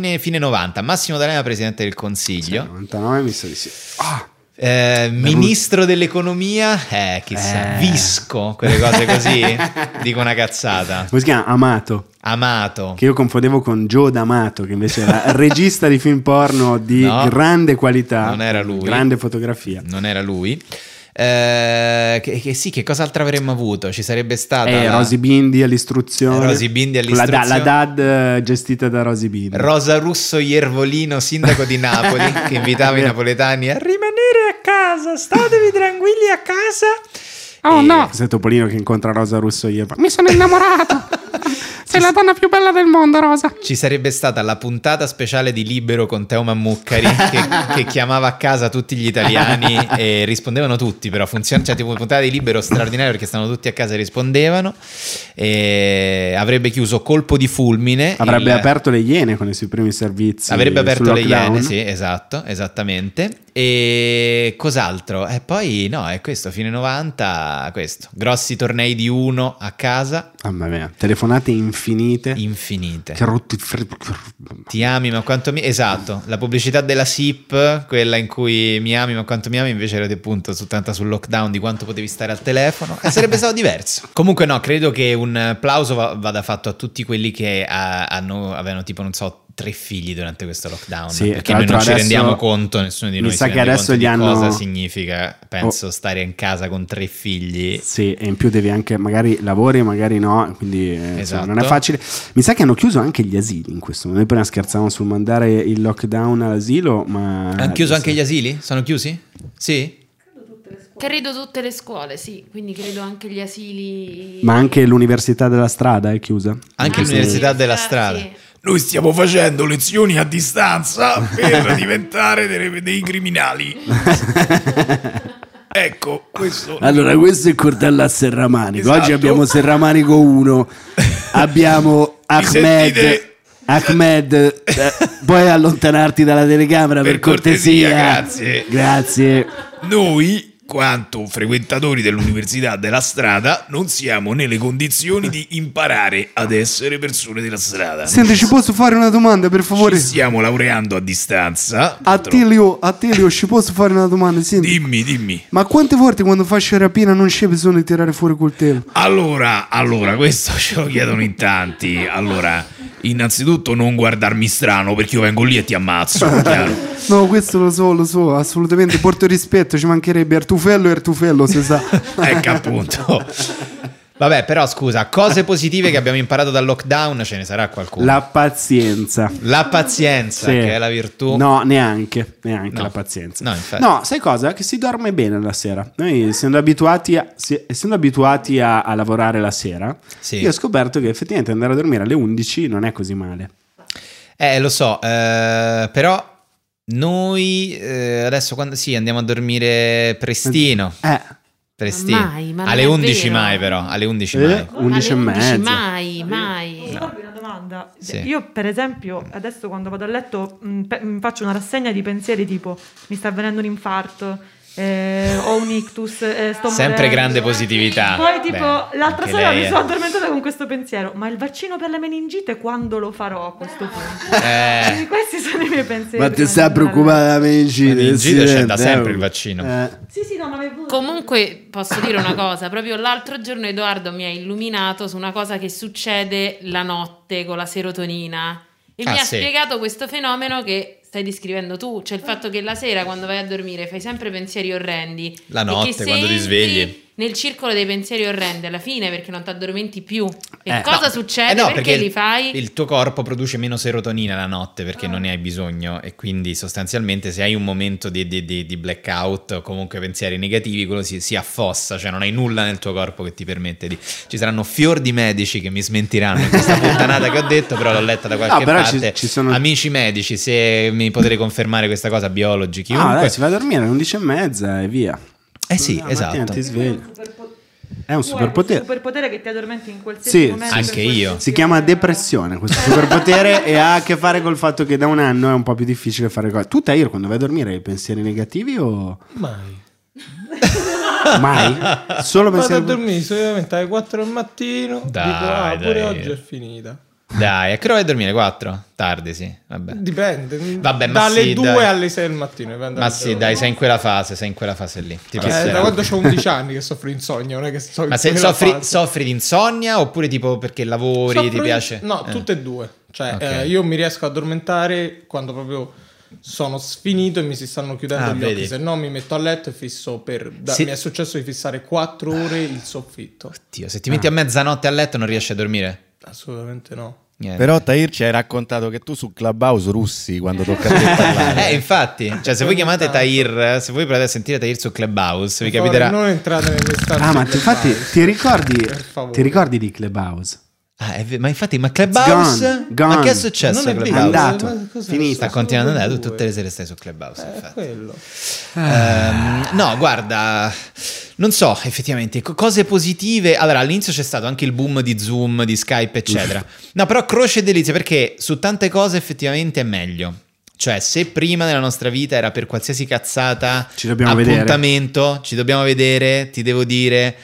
Massimo D'Alema presidente del Consiglio, 99 mi sa di sì. Ministro dell'economia, chissà. Visco, quelle cose così. Dico una cazzata. Come si chiama? Amato, che io confondevo con Joe D'Amato, che invece era regista di film porno di grande qualità. Non era lui. Grande fotografia. Non era lui. Che cos'altro avremmo avuto? Ci sarebbe stata Rosy Bindi all'istruzione. La DAD gestita da Rosy Bindi. Rosa Russo Iervolino, sindaco di Napoli, che invitava i napoletani a rimanere a casa, statevi tranquilli a casa. Oh no, questo Topolino che incontra Rosa Russo Iervolino, mi sono innamorato. Sei la donna più bella del mondo, Rosa. Ci sarebbe stata la puntata speciale di Libero con Teo Mammuccari che chiamava a casa tutti gli italiani e rispondevano tutti, però funziona, cioè tipo puntata di Libero straordinaria perché stavano tutti a casa e rispondevano. E avrebbe chiuso colpo di fulmine. Avrebbe aperto le Iene con i suoi primi servizi. Avrebbe aperto le Iene, sì, esatto, esattamente. E cos'altro? E poi no, è questo, fine 90, questo. Grossi tornei di uno a casa. Mamma mia, telefonate infinite. Ti ami ma quanto mi... Esatto, la pubblicità della SIP, quella in cui mi ami ma quanto mi ami, invece era appunto soltanto sul lockdown di quanto potevi stare al telefono. Sarebbe stato diverso. Comunque no, credo che un applauso vada fatto a tutti quelli che avevano tipo, non so, 3 figli durante questo lockdown, sì, perché noi non ci rendiamo conto, nessuno di noi sa che adesso gli hanno... cosa significa, penso, stare in casa con 3 figli. Sì, e in più devi anche, magari lavori, magari no, quindi esatto, non è facile. Mi sa che hanno chiuso anche gli asili in questo momento. Noi prima scherzavamo sul mandare il lockdown all'asilo, ma... Hanno chiuso anche gli asili? Sono chiusi? Sì? Credo tutte le scuole, sì, quindi credo anche gli asili... Ma anche l'università della strada è chiusa? Anche l'università della strada? Sì. Noi stiamo facendo lezioni a distanza per diventare dei criminali. Ecco, questo. Allora, questo è Cortella a Serramanico. Esatto. Oggi abbiamo Serramanico 1, abbiamo Ahmed, puoi allontanarti dalla telecamera per cortesia. Grazie. Noi quanto frequentatori dell'università della strada non siamo nelle condizioni di imparare ad essere persone della strada. Senti, ci posso fare una domanda, per favore? Ci stiamo laureando a distanza. Attilio, ci posso fare una domanda? Senti, dimmi. Ma quante volte quando faccio rapina non c'è bisogno di tirare fuori il coltello? Allora, questo ce lo chiedono in tanti. Allora, innanzitutto non guardarmi strano, perché io vengo lì e ti ammazzo. Chiaro. No, questo lo so, assolutamente, porto rispetto, ci mancherebbe. Ertufello, si sa. Ecco appunto. Vabbè, però scusa, cose positive che abbiamo imparato dal lockdown, ce ne sarà qualcuno? La pazienza, sì. Che è la virtù. No, neanche no. La pazienza. No, infatti. No, sai cosa? Che si dorme bene la sera. Noi essendo abituati a lavorare la sera, sì. Io ho scoperto che effettivamente andare a dormire alle 11 non è così male. Lo so, però noi adesso quando sì andiamo a dormire prestino. Prestino. Ma alle 11 mai, però alle 11 mai. 11 e mezzo. Mai. No. Una domanda. Sì. Io per esempio adesso quando vado a letto faccio una rassegna di pensieri tipo mi sta avvenendo un infarto, ho un ictus, sto sempre grande positività. Poi tipo l'altra sera mi sono addormentata con questo pensiero, ma il vaccino per la meningite quando lo farò a questo punto? Questi sono i miei pensieri. Ma ti sta preoccupata la meningite? La meningite c'è da sempre il vaccino. Sì, non avevo. Comunque posso dire una cosa, proprio l'altro giorno Edoardo mi ha illuminato su una cosa che succede la notte con la serotonina e mi ha spiegato questo fenomeno che stai descrivendo tu, cioè il fatto che la sera quando vai a dormire fai sempre pensieri orrendi la notte quando ti svegli nel circolo dei pensieri orrendi alla fine perché non ti addormenti più e cosa succede? No, perché li fai? Il tuo corpo produce meno serotonina la notte perché non ne hai bisogno e quindi sostanzialmente se hai un momento di blackout o comunque pensieri negativi quello si affossa, cioè non hai nulla nel tuo corpo che ti permette di... Ci saranno fior di medici che mi smentiranno in questa puttanata che ho detto, però l'ho letta da qualche parte. Ci sono... Amici medici, se mi potete confermare questa cosa, biologi, chiunque. Dai, si va a dormire alle 11:30 e via. Sì, no, esatto. Ti svegli. È un superpotere. Superpotere che ti addormenti in qualsiasi momento. Anche io. Si chiama depressione questo superpotere e ha a che fare col fatto che da un anno è un po' più difficile fare cose. Tu Tahir quando vai a dormire hai pensieri negativi o mai? Mai? Solo pensieri. Vado a dormire solitamente alle 4 del mattino. Dai, pure oggi è finita. Dai, a che ora vai a dormire? 4? Tardi, sì. Vabbè. Dipende. Vabbè, dalle 2 alle 6 del mattino. Ma sì, dai, sei in quella fase lì. Da quando ho 11 anni che soffro di insonnia, non è che soffro. Ma se soffri di insonnia oppure tipo perché lavori, ti piace? No, tutte e due. Cioè, io mi riesco ad addormentare quando proprio sono sfinito e mi si stanno chiudendo gli occhi, se no mi metto a letto e fisso mi è successo di fissare 4 ore il soffitto. Oddio, se ti metti a mezzanotte a letto non riesci a dormire? Assolutamente no. Niente. Però Tahir ci hai raccontato che tu su Clubhouse russi quando tocca a te parlare. Infatti, cioè se voi chiamate Tahir, se voi provate a sentire Tahir su Clubhouse, vi capiterà. Non entrate nelle stanze. Ma infatti ti ricordi di Clubhouse? Ma Clubhouse gone. Ma che è successo? Non è Clubhouse? Andato, finito. Sta continuando ad andare, tutte le sere stai su Clubhouse. No, guarda, non so effettivamente cose positive. Allora all'inizio c'è stato anche il boom di Zoom, di Skype eccetera. No, però croce e delizia, perché su tante cose effettivamente è meglio. Cioè se prima nella nostra vita era per qualsiasi cazzata ci dobbiamo vedere, ti devo dire.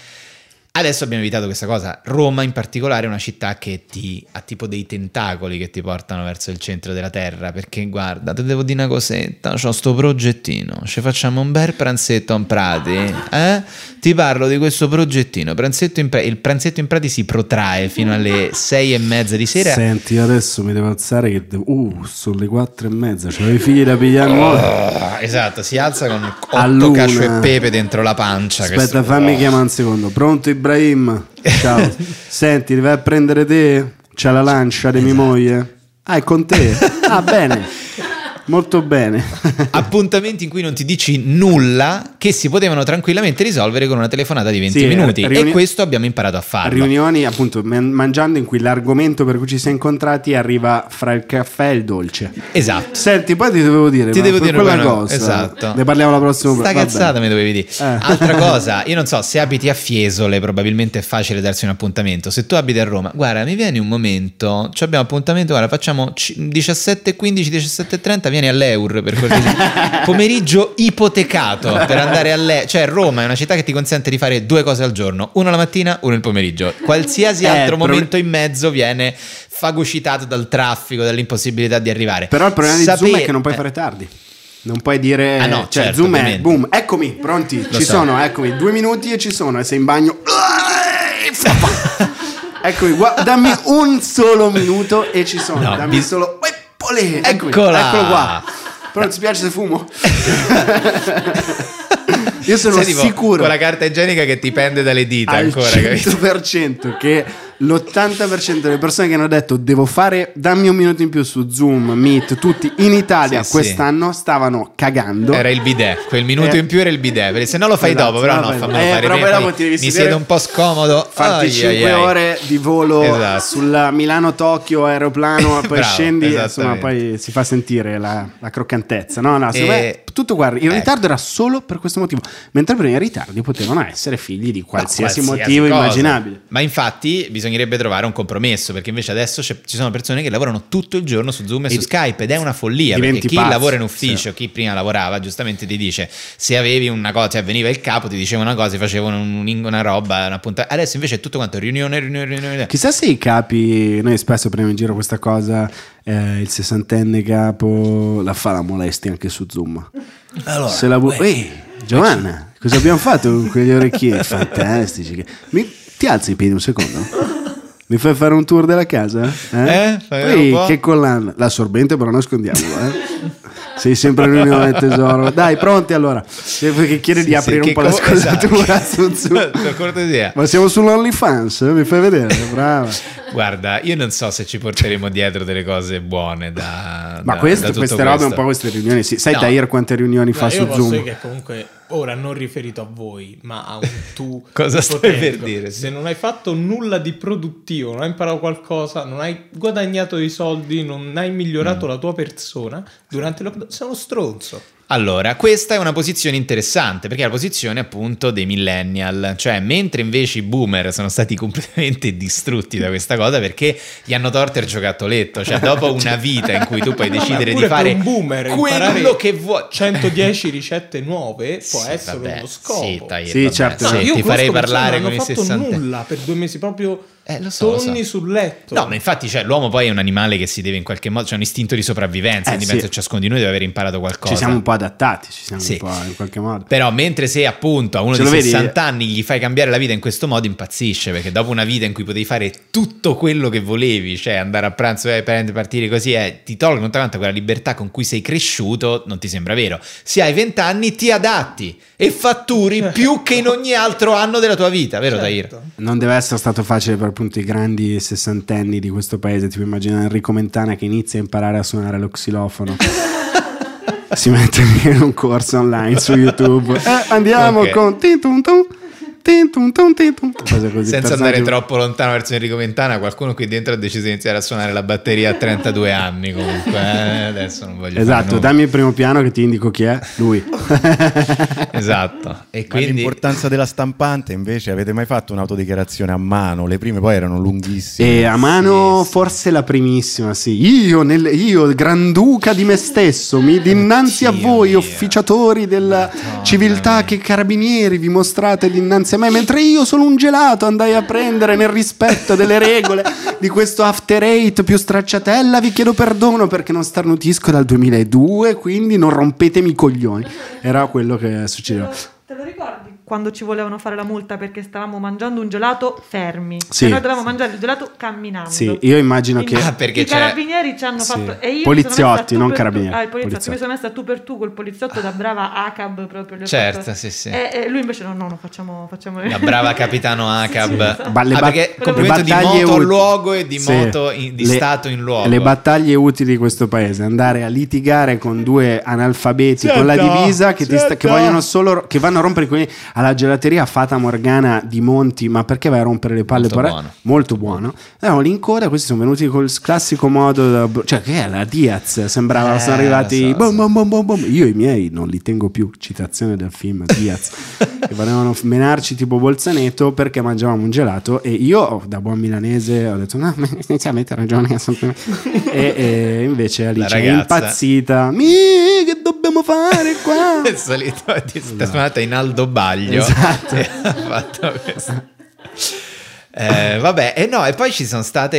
Adesso abbiamo evitato questa cosa. Roma in particolare è una città che ha tipo dei tentacoli che ti portano verso il centro della terra, perché guarda, te devo dire una cosetta, c'ho sto progettino, ci facciamo un bel pranzetto in Prati, ti parlo di questo progettino, il pranzetto in Prati si protrae fino alle 6:30 di sera. Senti, adesso mi devo alzare che sono le 4:30, c'ho i figli da pigliare. Esatto, si alza con 8 cascio e pepe dentro la pancia. Aspetta, fammi chiamare un secondo. Pronto Ibrahim, ciao. Senti, vai a prendere te? C'è la lancia di mia moglie. È con te. Bene, molto bene. Appuntamenti in cui non ti dici nulla, che si potevano tranquillamente risolvere con una telefonata di 20 minuti. E questo abbiamo imparato a farlo. Riunioni appunto mangiando, in cui l'argomento per cui ci siamo incontrati arriva fra il caffè e il dolce. Esatto. Senti, poi ti devo dire quella cosa. Esatto. Ne parliamo la prossima. Sta cazzata mi dovevi dire. Altra cosa, io non so, se abiti a Fiesole probabilmente è facile darsi un appuntamento. Se tu abiti a Roma, guarda, mi vieni un momento, abbiamo appuntamento, guarda, facciamo 17:15, 17:30, vieni all'Eur, per cortesia. Pomeriggio ipotecato per andare all'Eur. Cioè Roma è una città che ti consente di fare due cose al giorno, una la mattina, una il pomeriggio. Qualsiasi altro momento in mezzo viene fagocitato dal traffico, dall'impossibilità di arrivare. Però il problema di Zoom è che non puoi fare tardi. Non puoi dire ah no, cioè certo, Zoom ovviamente. È boom, eccomi, pronti, lo ci so. Sono, eccomi, 2 minuti e ci sono, e sei in bagno. Eccomi, dammi un solo minuto e ci sono, no, dammi solo eccomi, eccola, eccolo qua. Però ti piace se fumo? Io sono sei sicuro con la carta igienica che ti pende dalle dita al ancora 100% che l'80% delle persone che hanno detto devo fare dammi un minuto in più su Zoom, Meet, tutti in Italia sì, quest'anno sì. Stavano cagando. Era il bidet, quel minuto in più era il bidet, perché se no lo fai esatto, dopo, però no, fammelo fare però mi siedo un po' scomodo, farti 5 ore di volo esatto. Sulla Milano-Tokyo aeroplano, poi bravo, scendi, insomma poi si fa sentire la croccantezza. No, me, tutto guarda, il ritardo era solo per questo motivo, mentre prima i ritardi potevano essere figli di qualsiasi motivo cosa. Immaginabile. Ma infatti bisognerebbe trovare un compromesso, perché invece adesso ci sono persone che lavorano tutto il giorno su Zoom e su Skype ed è una follia, perché chi pazzo, lavora in ufficio, sì. Chi prima lavorava giustamente ti dice se avevi una cosa, cioè veniva il capo, ti diceva una cosa, ti facevano una roba, una puntata. Adesso invece è tutto quanto riunione. Chissà se i capi, noi spesso prendiamo in giro questa cosa, il 60enne capo la fa la molestia anche su Zoom. Allora, se la Giovanna, cosa abbiamo fatto con quegli orecchini fantastici? Ti alzi i piedi un secondo? Mi fai fare un tour della casa? Fai un po'. Che collana? L'assorbente però nascondiamolo, Sei sempre l'unione del tesoro. Dai, pronti allora. Che chiede di aprire un po' la scollatura esatto. su. Cortesia. Ma siamo sull'OnlyFans, mi fai vedere, brava. Guarda, io non so se ci porteremo dietro delle cose buone da ma questo, da tutto queste robe, un po' queste riunioni. Sì. Sai Tahir quante riunioni fa su Zoom? Io che comunque ora non riferito a voi, ma a un tu. Cosa stai per dire? Se non hai fatto nulla di produttivo, non hai imparato qualcosa, non hai guadagnato dei soldi, non hai migliorato la tua persona durante il lockdown, sei uno stronzo. Allora, questa è una posizione interessante, perché è la posizione appunto dei millennial, cioè mentre invece i boomer sono stati completamente distrutti da questa cosa perché gli hanno torto il giocattoletto, cioè dopo una vita in cui tu puoi decidere di fare un boomer, quello che vuoi, 110 ricette nuove può essere uno scopo. Sì, certo. No, io ti farei parlare come se non ho fatto nulla per 2 mesi proprio. Lo so. Sul letto. No, ma infatti cioè, l'uomo poi è un animale che si deve in qualche modo, c'è cioè un istinto di sopravvivenza, quindi penso che ciascuno di noi deve aver imparato qualcosa. Ci siamo un po' adattati, un po' in qualche modo. Però mentre se appunto a uno di 60 anni gli fai cambiare la vita in questo modo impazzisce, perché dopo una vita in cui potevi fare tutto quello che volevi, cioè andare a pranzo e partire così, ti tolgono tanto quella libertà con cui sei cresciuto, non ti sembra vero. Se hai 20 anni ti adatti e fatturi più che in ogni altro anno della tua vita, vero Tahir? Non deve essere stato facile per appunto i grandi sessantenni di questo paese, tipo immagina Enrico Mentana che inizia a imparare a suonare lo xilofono. Si mette in un corso online su YouTube. Andiamo con così, senza andare troppo lontano verso Enrico Mentana, qualcuno qui dentro ha deciso di iniziare a suonare la batteria a 32 anni comunque, adesso non voglio dammi il primo piano che ti indico chi è lui. Esatto. E quindi ma l'importanza della stampante invece, avete mai fatto un'autodichiarazione a mano? Le prime poi erano lunghissime e a mano sì. Forse la primissima io granduca di me stesso mi dinanzi a voi officiatori della civiltà che carabinieri vi mostrate dinanzi a me, mentre io solo un gelato andai a prendere nel rispetto delle regole di questo after eight più stracciatella, vi chiedo perdono perché non starnutisco dal 2002, quindi non rompetemi i coglioni. Era quello che succedeva. Te lo ricordi quando ci volevano fare la multa perché stavamo mangiando un gelato fermi? Sì, noi dovevamo mangiare il gelato camminando. Sì, io immagino perché i carabinieri ci hanno fatto e io poliziotti, non carabinieri. Poliziotti. Mi sono messa tu per tu col poliziotto da brava ACAB proprio. Certo, fatto. Sì. E lui invece no, facciamo la brava capitano ACAB. Sì, esatto. Perché complimento di moto a luogo e di moto di stato in luogo. Le battaglie utili di questo paese, andare a litigare con due analfabeti con la divisa che vogliono solo che vanno a rompere alla gelateria Fata Morgana di Monti, ma perché vai a rompere le palle? Molto buono, molto buono. Erano lì in coda, questi sono venuti col classico modo, cioè che è la Diaz, sembrava sono arrivati bom. Io i miei non li tengo più, citazione del film Diaz, che volevano menarci tipo Bolzaneto perché mangiavamo un gelato, e io da buon milanese ho detto no, avete ragione. E invece Alice è impazzita, che dobbiamo fare qua? È solito ti suonata in Aldo Baglio, esatto. Ha fatto questo. Vabbè, e no, e poi ci sono state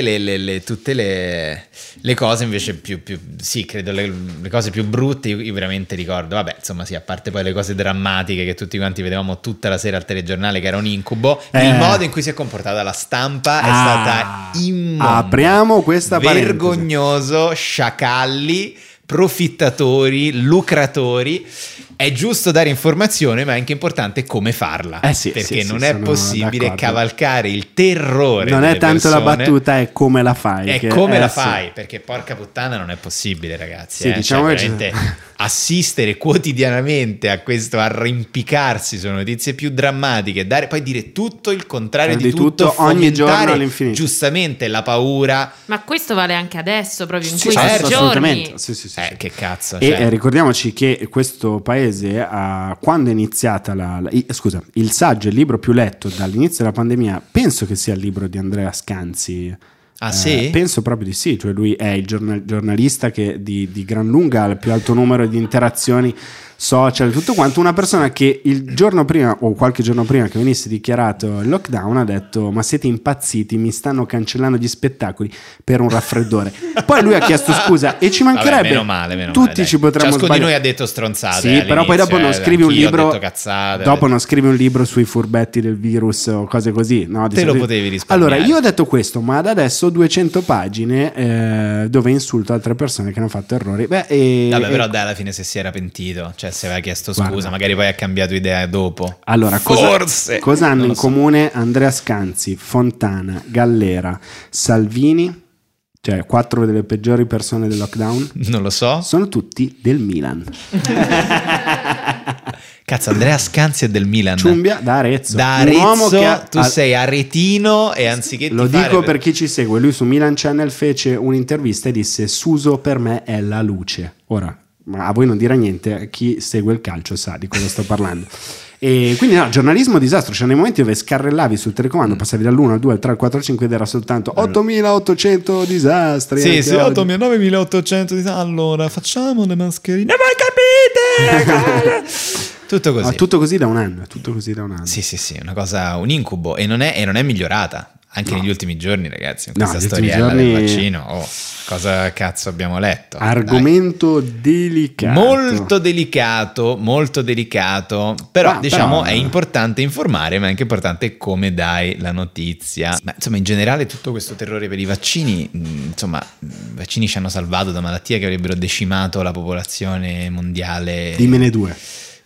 tutte le cose invece più sì, credo le cose più brutte. Io veramente ricordo, vabbè, insomma, sì, a parte poi le cose drammatiche che tutti quanti vedevamo tutta la sera al telegiornale, che era un incubo, il modo in cui si è comportata la stampa è stata immonda. Apriamo questa parentesi. Vergognoso, sciacalli, profittatori, lucratori. È giusto dare informazione, ma è anche importante come farla, sì, perché sì, non è possibile cavalcare il terrore. Non è tanto persone, la battuta, è come la fai. È che come la fai, perché porca puttana non è possibile, ragazzi. Sì, diciamo cioè, veramente assistere quotidianamente a questo arrampicarsi sono notizie più drammatiche, poi dire tutto il contrario di tutto ogni giorno all'infinito. Giustamente la paura. Ma questo vale anche adesso, proprio in questi giorni. Sì. Che cazzo. E ricordiamoci che questo paese, quando è iniziata il saggio, il libro più letto dall'inizio della pandemia, penso che sia il libro di Andrea Scanzi. Sì? Penso proprio di sì, cioè lui è il giornalista che di gran lunga ha il più alto numero di interazioni social, tutto quanto. Una persona che il giorno prima o qualche giorno prima che venisse dichiarato il lockdown ha detto: ma siete impazziti, mi stanno cancellando gli spettacoli per un raffreddore. Poi lui ha chiesto scusa e ci mancherebbe. Vabbè, meno male, tutti dai. Ci potremmo sbagliare. Ciascuno di noi ha detto stronzate. Sì, però poi dopo non scrivi un libro. Dopo non scrivi un libro sui furbetti del virus o cose così. No, te lo potevi risparmiare. Allora io ho detto questo, ma ad adesso 200 pagine dove insulto altre persone che hanno fatto errori. Vabbè, però dai, alla fine se si era pentito, cioè se aveva chiesto scusa, guarda, magari poi ha cambiato idea dopo. Allora, forse cosa hanno in comune Andrea Scanzi, Fontana, Gallera, Salvini, cioè 4 delle peggiori persone del lockdown? Non lo so. Sono tutti del Milan. Cazzo, Andrea Scanzi è del Milan. Ciumbia da Arezzo. Da Arezzo, un uomo che tu sei aretino e anziché lo dico per chi ci segue, lui su Milan Channel fece un'intervista e disse: Suso per me è la luce. Ora, ma a voi non dirà niente, chi segue il calcio sa di cosa sto parlando. E quindi no, giornalismo disastro, c'erano dei momenti dove scarrellavi sul telecomando, passavi dall'1 al 2 al 3 al 4 al 5 ed era soltanto 8800 disastri. Sì, 9800 disastri. Allora facciamo le mascherine, voi capite? Tutto così. Tutto così da un anno, Sì, una cosa, un incubo, e non è migliorata. Anche negli ultimi giorni, ragazzi, questa storiella del vaccino, cosa cazzo abbiamo letto? Argomento delicato. Molto delicato, però è importante informare, ma è anche importante come dai la notizia. Ma insomma, in generale tutto questo terrore per i vaccini, insomma, i vaccini ci hanno salvato da malattie che avrebbero decimato la popolazione mondiale. Dimmene due.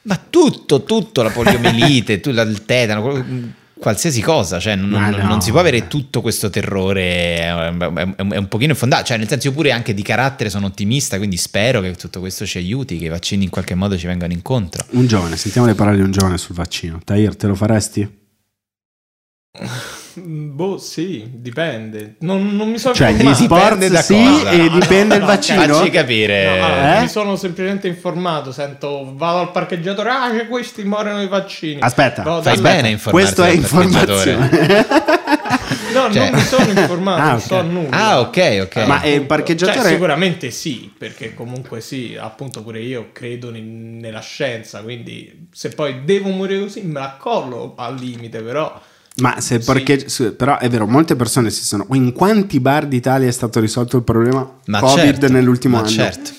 Ma tutto, la poliomielite, il tetano, qualsiasi cosa, cioè non si può avere tutto questo terrore, è un pochino infondato, cioè nel senso io pure anche di carattere sono ottimista, quindi spero che tutto questo ci aiuti, che i vaccini in qualche modo ci vengano incontro. Un giovane, sentiamo le parole di un giovane sul vaccino. Tahir, te lo faresti? Boh, sì, dipende. Non mi so, cioè gli sport da sì cosa, e dipende il vaccino. Facci capire. Mi sono semplicemente informato. Sento, vado al parcheggiatore, che questi muoiono i vaccini. Aspetta, fai bene a informarti. Questo è informazione. No, cioè, non mi sono informato, non so nulla. Ok. Ma il parcheggiatore, cioè, sicuramente sì, perché comunque sì, appunto pure io credo nella scienza, quindi se poi devo morire così me la collo al limite, però. Ma se però è vero, molte persone si sono. In quanti bar d'Italia è stato risolto il problema Covid nell'ultimo anno? Certo.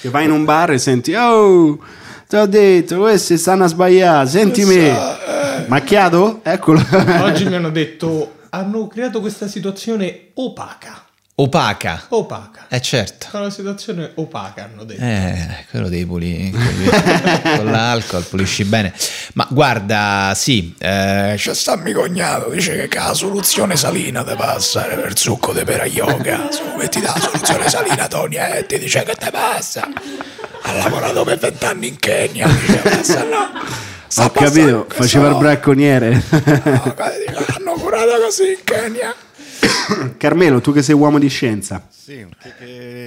Che vai in un bar e senti: oh, ti ho detto, questi stanno a sbagliare, senti me. Macchiato? Eccolo. Oggi mi hanno detto: hanno creato questa situazione opaca. Certo. È una situazione opaca, hanno detto. Quello dei con l'alcol pulisci bene. Ma guarda, sì, c'è sta mio cognato, dice che la soluzione salina te passa per succo di pera yoga. Se metti la soluzione salina, Tony, ti dice che te passa. Ha lavorato per 20 anni in Kenya, dice, passa no. Ho capito, faceva il bracconiere. L'hanno curata così in Kenya. Carmelo, tu che sei uomo di scienza, sì,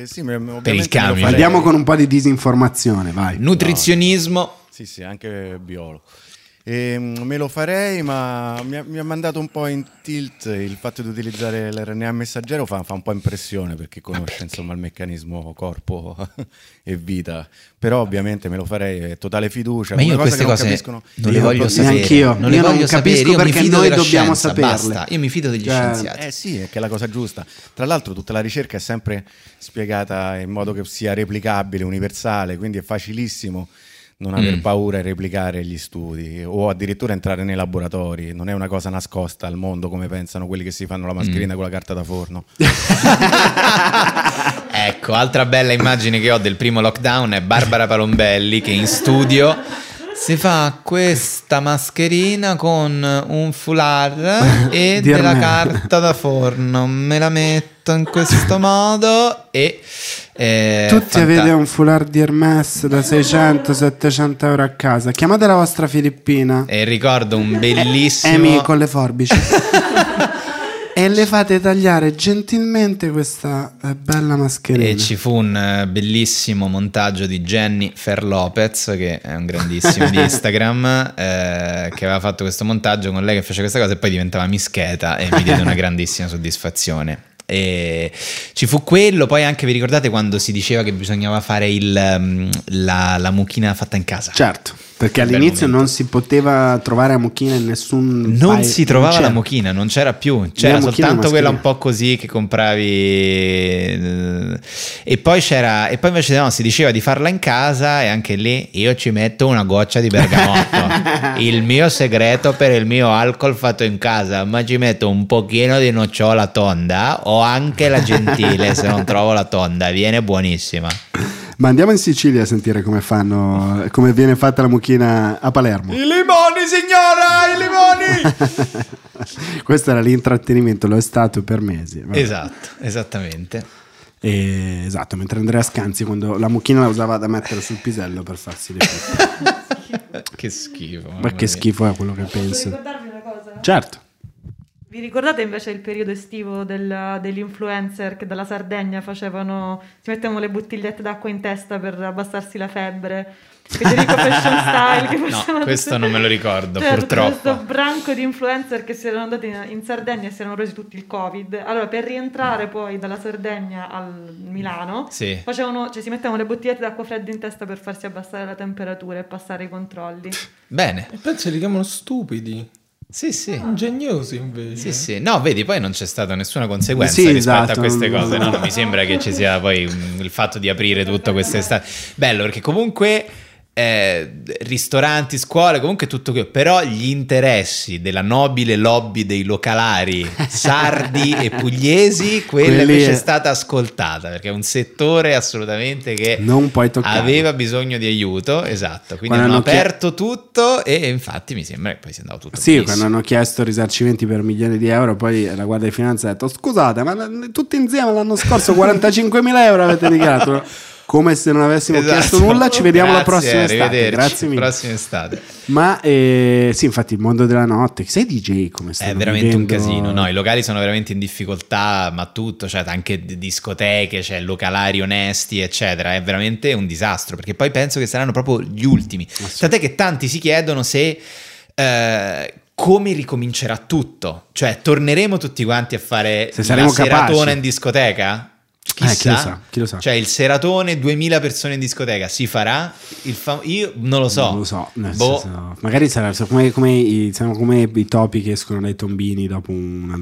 sì, per il cambio andiamo con un po' di disinformazione, vai. Nutrizionismo, no, sì, sì, anche biologo. Me lo farei, ma mi ha mandato un po' in tilt il fatto di utilizzare l'RNA messaggero. Fa un po' impressione perché conosce insomma il meccanismo corpo e vita, però ovviamente me lo farei, è totale fiducia. Ma io queste cose non le voglio sapere, neanch'io non le voglio sapere, io mi fido della scienza, basta, io mi fido degli scienziati. Sì, è che è la cosa giusta. Tra l'altro tutta la ricerca è sempre spiegata in modo che sia replicabile, universale, quindi è facilissimo non aver paura e replicare gli studi o addirittura entrare nei laboratori. Non è una cosa nascosta al mondo come pensano quelli che si fanno la mascherina con la carta da forno. Ecco, altra bella immagine che ho del primo lockdown è Barbara Palombelli che in studio si fa questa mascherina con un foulard e della carta da forno. Me la metto in questo modo e... tutti avete un foulard di Hermès da 600-700 euro a casa. Chiamate la vostra Filippina e ricordo un bellissimo Emi con le forbici e le fate tagliare gentilmente questa bella mascherina. E ci fu un bellissimo montaggio di Jennifer Lopez, che è un grandissimo di Instagram, che aveva fatto questo montaggio con lei che faceva questa cosa e poi diventava mischeta e mi diede una grandissima soddisfazione. E ci fu quello, poi anche vi ricordate quando si diceva che bisognava fare la mucchina fatta in casa? Certo, perché all'inizio non si poteva trovare la mucchina in nessun si trovava la mucchina, non c'era più, c'era soltanto quella un po' così che compravi, e poi invece no, si diceva di farla in casa e anche lì io ci metto una goccia di bergamotto, il mio segreto per il mio alcol fatto in casa, ma ci metto un pochino di nocciola tonda o anche la gentile se non trovo la tonda, viene buonissima. Ma andiamo in Sicilia a sentire come viene fatta la mucchina a Palermo. I limoni, signora, i limoni! Questo era l'intrattenimento, lo è stato per mesi. Vabbè. Esatto, esattamente. Esatto, mentre Andrea Scanzi quando la mucchina la usava da mettere sul pisello per farsi le pippe. Che schifo. Ma che schifo è quello che penso. Posso ricordarvi una cosa? Certo. Vi ricordate invece il periodo estivo degli influencer che dalla Sardegna si mettevano le bottigliette d'acqua in testa per abbassarsi la febbre? Federico Fashion Style che no, questo non me lo ricordo, cioè, purtroppo questo branco di influencer che si erano andati in Sardegna e si erano presi tutti il Covid, allora per rientrare poi dalla Sardegna al Milano si mettevano le bottigliette d'acqua fredda in testa per farsi abbassare la temperatura e passare i controlli. Bene, e poi ce li chiamano stupidi. Sì, sì. Ingegnosi invece. Sì, sì. No, vedi, poi non c'è stata nessuna conseguenza rispetto a queste cose. No, non mi sembra che ci sia poi il fatto di aprire tutto quest'estate. Bello, perché comunque ristoranti, scuole, comunque tutto quello. Però gli interessi della nobile lobby dei localari sardi e pugliesi, quella invece è stata ascoltata, perché è un settore assolutamente che non puoi toccare, aveva bisogno di aiuto. Esatto, quindi quando hanno aperto tutto e infatti mi sembra che poi sia andato tutto benissimo. Quando hanno chiesto risarcimenti per milioni di euro, poi la Guardia di Finanza ha detto scusate, ma tutti insieme l'anno scorso 45.000 euro avete dichiarato. Come se non avessimo chiesto nulla. Ci vediamo la prossima estate. Grazie mille. Prossima estate. Ma sì, infatti il mondo della notte, sei DJ come stanno? È veramente un casino. No, i locali sono veramente in difficoltà, ma tutto, cioè anche discoteche, cioè localari onesti, eccetera, è veramente un disastro, perché poi penso che saranno proprio gli ultimi. Tant'è che tanti si chiedono se come ricomincerà tutto, cioè torneremo tutti quanti a fare la seratona in discoteca? Chissà, chi lo sa. Cioè il seratone 2000 persone in discoteca si farà? Io non lo so. Non lo so, senso, magari sarà come i topi che escono dai tombini dopo una...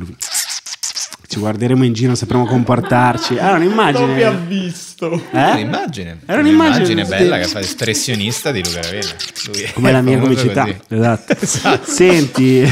Ci guarderemo in giro, sapremo comportarci. Era un'immagine. Non vi ha visto. Era un'immagine bella che fa espressionista di Luca Ravella. Come la mia comicità. Esatto. Senti,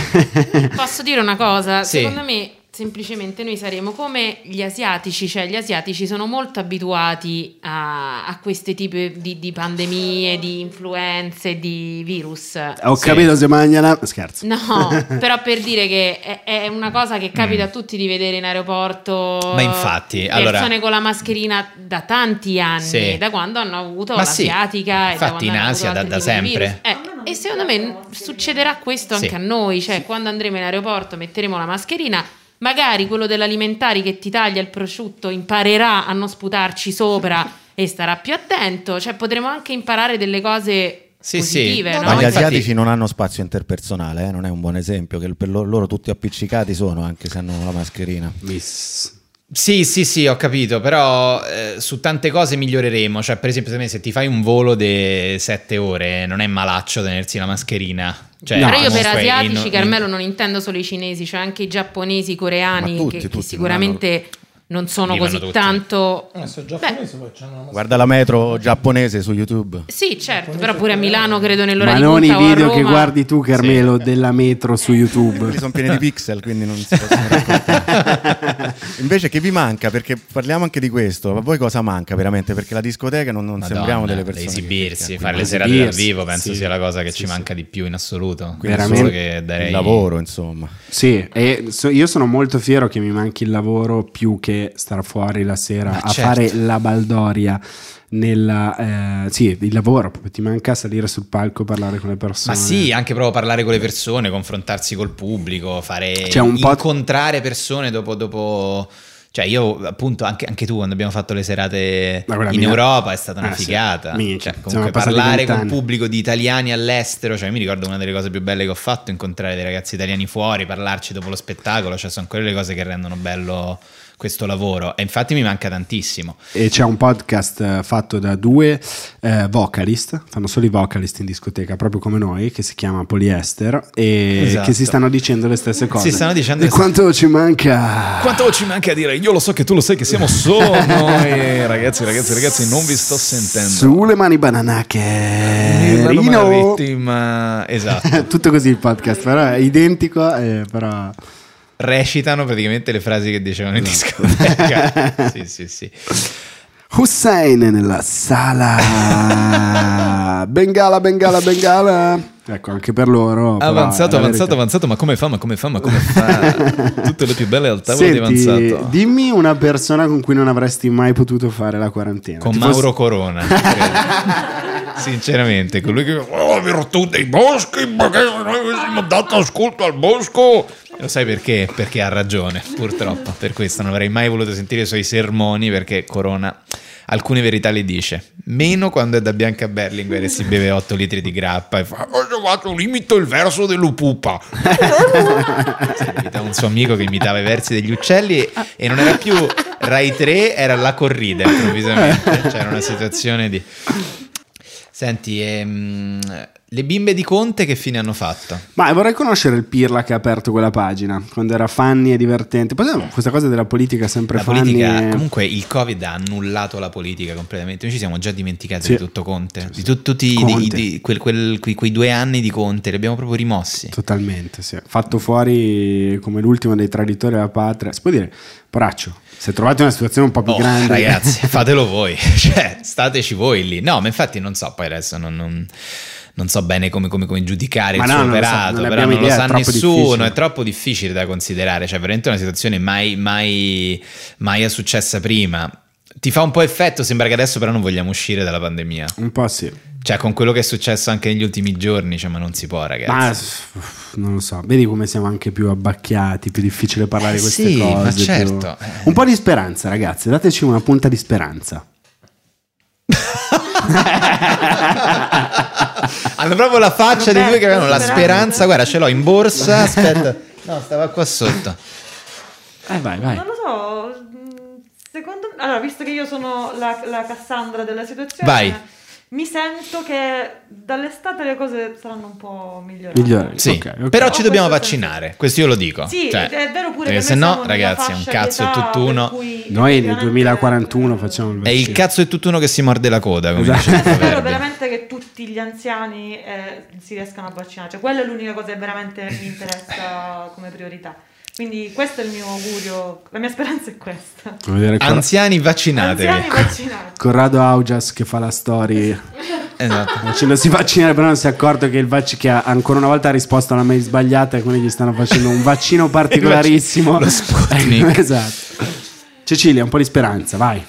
posso dire una cosa? Sì. Secondo me semplicemente noi saremo come gli asiatici, cioè gli asiatici sono molto abituati a questi tipi di pandemie, di influenze, di virus. Ho capito, se mangiano... Scherzo. No, però per dire che è una cosa che capita a tutti di vedere in aeroporto. Ma infatti, persone con la mascherina da tanti anni, da quando hanno avuto l'asiatica. Infatti in Asia da sempre. E secondo me succederà questo anche a noi, cioè quando andremo in aeroporto metteremo la mascherina, magari quello dell'alimentari che ti taglia il prosciutto imparerà a non sputarci sopra e starà più attento, cioè potremo anche imparare delle cose positive, no? Ma gli asiatici non hanno spazio interpersonale, non è un buon esempio, che per loro tutti appiccicati sono anche se hanno la mascherina. Sì, ho capito, però su tante cose miglioreremo, cioè per esempio se ti fai un volo di 7 ore non è malaccio tenersi la mascherina. Cioè, no, però io per asiatici, Carmelo, non intendo solo i cinesi, cioè anche i giapponesi, i coreani, tutti, che sicuramente non sono così tutti. Tanto giapponese, poi c'è una guarda la metro giapponese su YouTube. Sì, certo, però pure a Milano credo nell'ora ma di punta. Ma non i video che guardi tu, Carmelo, della metro su YouTube. Sono pieni di pixel, quindi non si possono raccontare. Invece che vi manca, perché parliamo anche di questo, ma voi cosa manca veramente? Perché la discoteca non sembriamo delle persone esibirsi, fare le serate dal vivo, penso sia la cosa che ci manca di più in assoluto. Quindi veramente che darei... il lavoro, insomma. Sì, e io sono molto fiero che mi manchi il lavoro più che stare fuori la sera fare la baldoria nella, il lavoro proprio ti manca, salire sul palco, parlare con le persone, ma anche proprio parlare con le persone, confrontarsi col pubblico, fare incontrare persone dopo cioè io appunto anche tu quando abbiamo fatto le serate Europa è stata una figata comunque parlare con un pubblico di italiani all'estero, cioè mi ricordo una delle cose più belle che ho fatto, incontrare dei ragazzi italiani fuori, parlarci dopo lo spettacolo, cioè sono quelle le cose che rendono bello questo lavoro, e infatti mi manca tantissimo. E c'è un podcast fatto da due vocalist, fanno solo i vocalist in discoteca, proprio come noi, che si chiama Polyester, e che si stanno dicendo le stesse cose. Si stanno dicendo quanto ci manca. Quanto ci manca a dire, io lo so che tu lo sai che siamo solo noi. Ragazzi, non vi sto sentendo. Sulle mani bananache. La Rino. Vittima. Esatto. Tutto così il podcast, però è identico, però... recitano praticamente le frasi che dicevano in discoteca. sì. Hussein nella sala. Bengala. Ecco, anche per loro. Avanzato, ma come fa? Tutte le più belle al tavolo. Senti, di avanzato. Dimmi una persona con cui non avresti mai potuto fare la quarantena. Con Mauro Corona. Sinceramente, colui che virtù dei boschi, perché se noi avessimo dato ascolto al bosco. Lo sai perché? Perché ha ragione, purtroppo. Per questo non avrei mai voluto sentire i suoi sermoni, perché Corona alcune verità le dice. Meno quando è da Bianca Berlinguer e si beve 8 litri di grappa e fa limito il verso dell'upupa. Un suo amico che imitava i versi degli uccelli e non era più Rai 3, era La Corrida improvvisamente. C'era una situazione di... Senti, le bimbe di Conte che fine hanno fatto? Ma vorrei conoscere il Pirla che ha aperto quella pagina, quando era funny e divertente. Poi questa cosa della politica è sempre funny. Comunque il Covid ha annullato la politica completamente. Noi ci siamo già dimenticati di tutto Conte, quei 2 anni di Conte li abbiamo proprio rimossi. Totalmente, sì. Fatto fuori come l'ultimo dei traditori della patria. Si può dire, poraccio. Se trovate una situazione un po' più grande, ragazzi, fatelo voi, cioè stateci voi lì. No, ma infatti non so, poi adesso non so bene come giudicare il suo operato, però non lo sa nessuno, è troppo difficile da considerare, cioè veramente una situazione mai è successa prima. Ti fa un po' effetto, sembra che adesso però non vogliamo uscire dalla pandemia. Un po' sì. Cioè con quello che è successo anche negli ultimi giorni, cioè ma non si può, ragazzi. Ma non lo so, vedi come siamo anche più abbacchiati, più difficile parlare di queste cose. Ma certo. Più... Un po' di speranza, ragazzi, dateci una punta di speranza. Hanno proprio la faccia di due che avevano la speranza, guarda ce l'ho in borsa, aspetta. No, stava qua sotto. Vai. Non lo so. Allora, visto che io sono la Cassandra della situazione, vai. Mi sento che dall'estate le cose saranno un po' migliorate. Sì, okay. Però ci dobbiamo vaccinare, questo io lo dico. Sì, cioè, è vero pure che se no, ragazzi, è un cazzo e tutt'uno. Noi nel 2041 facciamo il vaccino. È il cazzo e tutt'uno che si morde la coda, come dice il proverbio. È vero veramente che tutti gli anziani si riescano a vaccinare, cioè quella è l'unica cosa che veramente mi interessa come priorità. Quindi questo è il mio augurio, la mia speranza è questa. Anziani vaccinatevi. Corrado Augias che fa la story. Esatto. Non si vaccina, però non si è accorto che il vaccino che ancora una volta ha risposto alla mail sbagliata e quindi gli stanno facendo un vaccino particolarissimo. Lo Sputnik. Esatto. Cecilia, un po' di speranza, vai.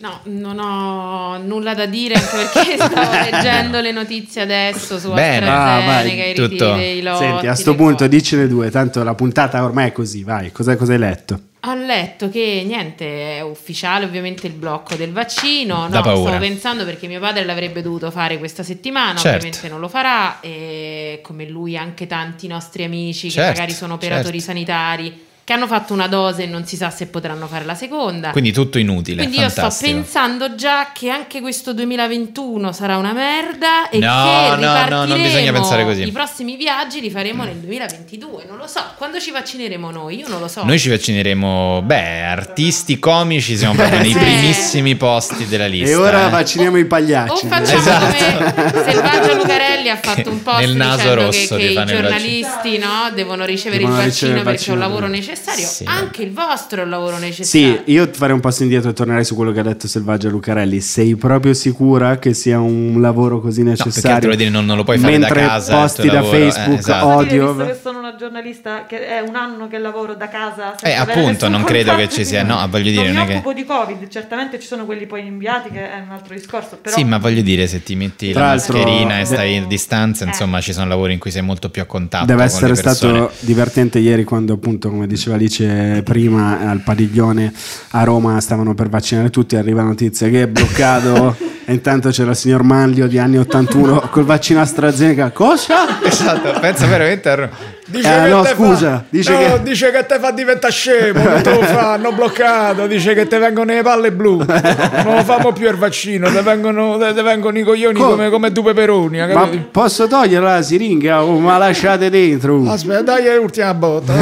No, non ho nulla da dire, anche perché stavo leggendo le notizie adesso su AstraZeneca, i ritiri dei lotti. Senti, a sto punto dicene due, tanto la puntata ormai è così, vai, cosa hai letto? Ho letto che niente, è ufficiale ovviamente il blocco del vaccino. No, stavo pensando, perché mio padre l'avrebbe dovuto fare questa settimana, certo, ovviamente non lo farà, e come lui anche tanti nostri amici, certo, che magari sono operatori, certo, sanitari, che hanno fatto una dose e non si sa se potranno fare la seconda. Quindi tutto inutile. Quindi fantastico. Io sto pensando già che anche questo 2021 sarà una merda, e no, che no, non bisogna pensare così. I prossimi viaggi li faremo nel 2022, non lo so. Quando ci vaccineremo noi? Io non lo so. Noi ci vaccineremo, artisti, comici, siamo proprio nei primissimi posti della lista. E ora vacciniamo i pagliacci. O facciamo, esatto, come Selvaggio Lucarelli ha fatto un post nel naso rosso che i giornalisti devono ricevere il vaccino perché è un lavoro necessario. Sì. Anche il vostro è un lavoro necessario. Sì, io farei un passo indietro e tornerei su quello che ha detto Selvaggia Lucarelli. Sei proprio sicura che sia un lavoro così necessario? No, perché non lo puoi fare mentre da casa, posti da lavoro. Facebook, esatto. Odio, visto che sono una giornalista che è un anno che lavoro da casa, appunto, non credo che ci sia, voglio dire, non mi occupo di Covid, certamente ci sono quelli poi inviati, che è un altro discorso, però... Sì, ma voglio dire, se ti metti la mascherina e stai a distanza, insomma, ci sono lavori in cui sei molto più a contatto. Deve essere stato divertente ieri quando, appunto, come diceva Alice prima, al Padiglione a Roma stavano per vaccinare tutti, arriva la notizia che è bloccato e intanto c'era il signor Manlio di anni 81 col vaccino AstraZeneca. Cosa? Esatto, pensa veramente a Roma. Dice no, scusa, fa... dice che te fa diventare scemo, che te lo fanno bloccato, dice che te vengono le palle blu, non lo famo più il vaccino, te vengono i coglioni come due peperoni. Ma posso togliere la siringa o me la lasciate dentro? Aspetta, dai l'ultima botta,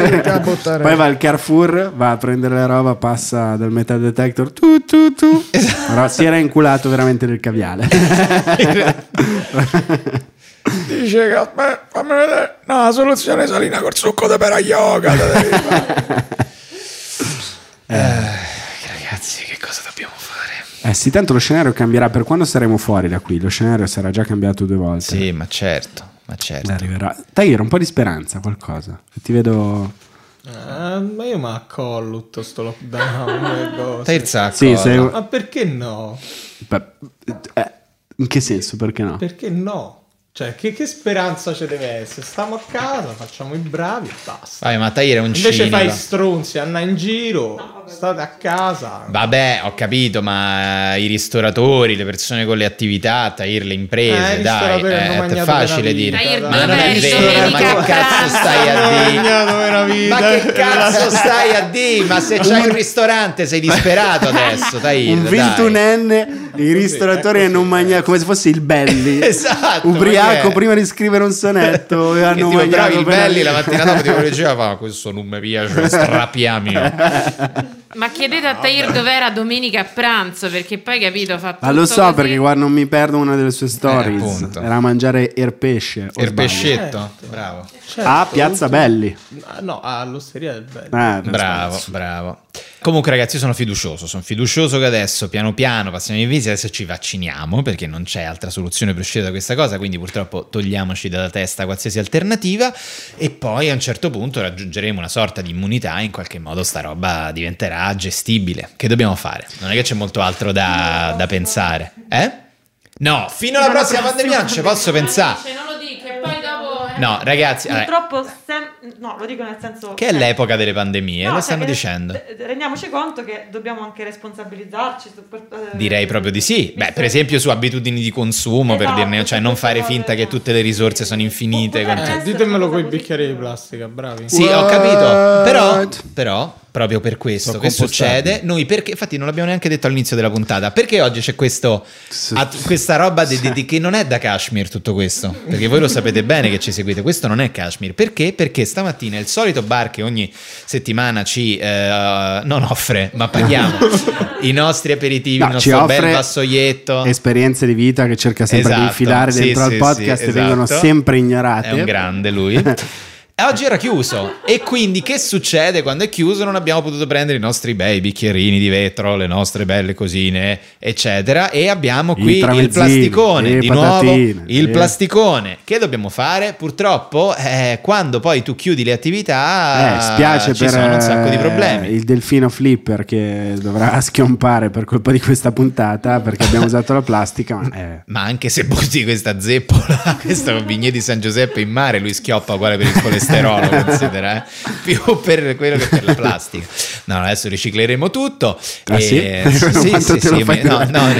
poi va al Carrefour, va a prendere la roba, passa dal metal detector, tu. Esatto. Però si era inculato veramente nel caviale. Dice che fammi vedere, la soluzione salina col succo di peraioga. Ragazzi, che cosa dobbiamo fare? Sì, tanto lo scenario cambierà per quando saremo fuori da qui. Lo scenario sarà già cambiato due volte. Sì, ma certo. Arriverà. Tagliere un po' di speranza, qualcosa. Ti vedo... ma io mi accollo tutto sto lockdown. Ma perché no? In che senso, perché no? Perché no? Cioè, che speranza ci deve essere? Stiamo a casa, facciamo i bravi e basta. Vabbè, ma tagliere un cinico. Invece fai stronzi, andai in giro, state a casa. Vabbè, ho capito, ma i ristoratori, le persone con le attività, tagliere le imprese, dai, è facile dire. Ma non è vero, ma che cazzo stai a dire? Ma che cazzo stai a dire? Ma se c'hai un ristorante sei disperato adesso, tagliere. Un 21enne, i ristoratori hanno un magnato, come se fosse il Belli. Esatto. Ubriaco. Ecco, prima di scrivere un sonetto e hanno mangiato i belli la mattina dopo ti diceva questo non mi piace, strappiami. Ma chiedete a Tahir dov'era domenica a pranzo, perché poi capito fa tutto. Ma lo so così. Perché guarda, non mi perdo una delle sue stories, era a mangiare il pesce, il pescetto, bravo, certo, a Piazza Belli, all'osteria del Belli, bravo. Comunque ragazzi, io sono fiducioso che adesso piano piano passiamo in visita, adesso ci vacciniamo perché non c'è altra soluzione per uscire da questa cosa, quindi purtroppo togliamoci dalla testa qualsiasi alternativa e poi a un certo punto raggiungeremo una sorta di immunità, in qualche modo sta roba diventerà gestibile. Che dobbiamo fare? Non è che c'è molto altro da pensare, no, fino alla prossima pandemia non ci posso pensare. No, ragazzi, purtroppo lo dico nel senso che è l'epoca delle pandemie, lo stanno dicendo. Rendiamoci conto che dobbiamo anche responsabilizzarci su, direi proprio di sì. Beh, per esempio su abitudini di consumo, per dirne, cioè non fare finta che tutte le risorse sono infinite. Ditemelo con i bicchieri di plastica, bravi. Sì, ho capito, però proprio per questo che succede, noi perché, infatti non l'abbiamo neanche detto all'inizio della puntata, perché oggi c'è questa roba che non è da Kashmir tutto questo, perché voi lo sapete bene che ci seguite, questo non è Kashmir, perché stamattina il solito bar che ogni settimana ci non offre, ma paghiamo i nostri aperitivi, il nostro bel vassoietto, esperienze di vita che cerca sempre di infilare dentro al podcast, e vengono sempre ignorate, è un grande lui. Oggi era chiuso. E quindi che succede quando è chiuso? Non abbiamo potuto prendere i nostri bei bicchierini di vetro, le nostre belle cosine, eccetera. E abbiamo qui il plasticone, di nuovo il plasticone. Che dobbiamo fare? Purtroppo quando poi tu chiudi le attività spiace, ci sono un sacco di problemi. Il delfino Flipper che dovrà schiompare per colpa di questa puntata, perché abbiamo usato la plastica. Ma anche se butti questa zeppola, questo bignè di San Giuseppe in mare, lui schioppa uguale per il colesterolo. Considera, più per quello che per la plastica. No, adesso ricicleremo tutto.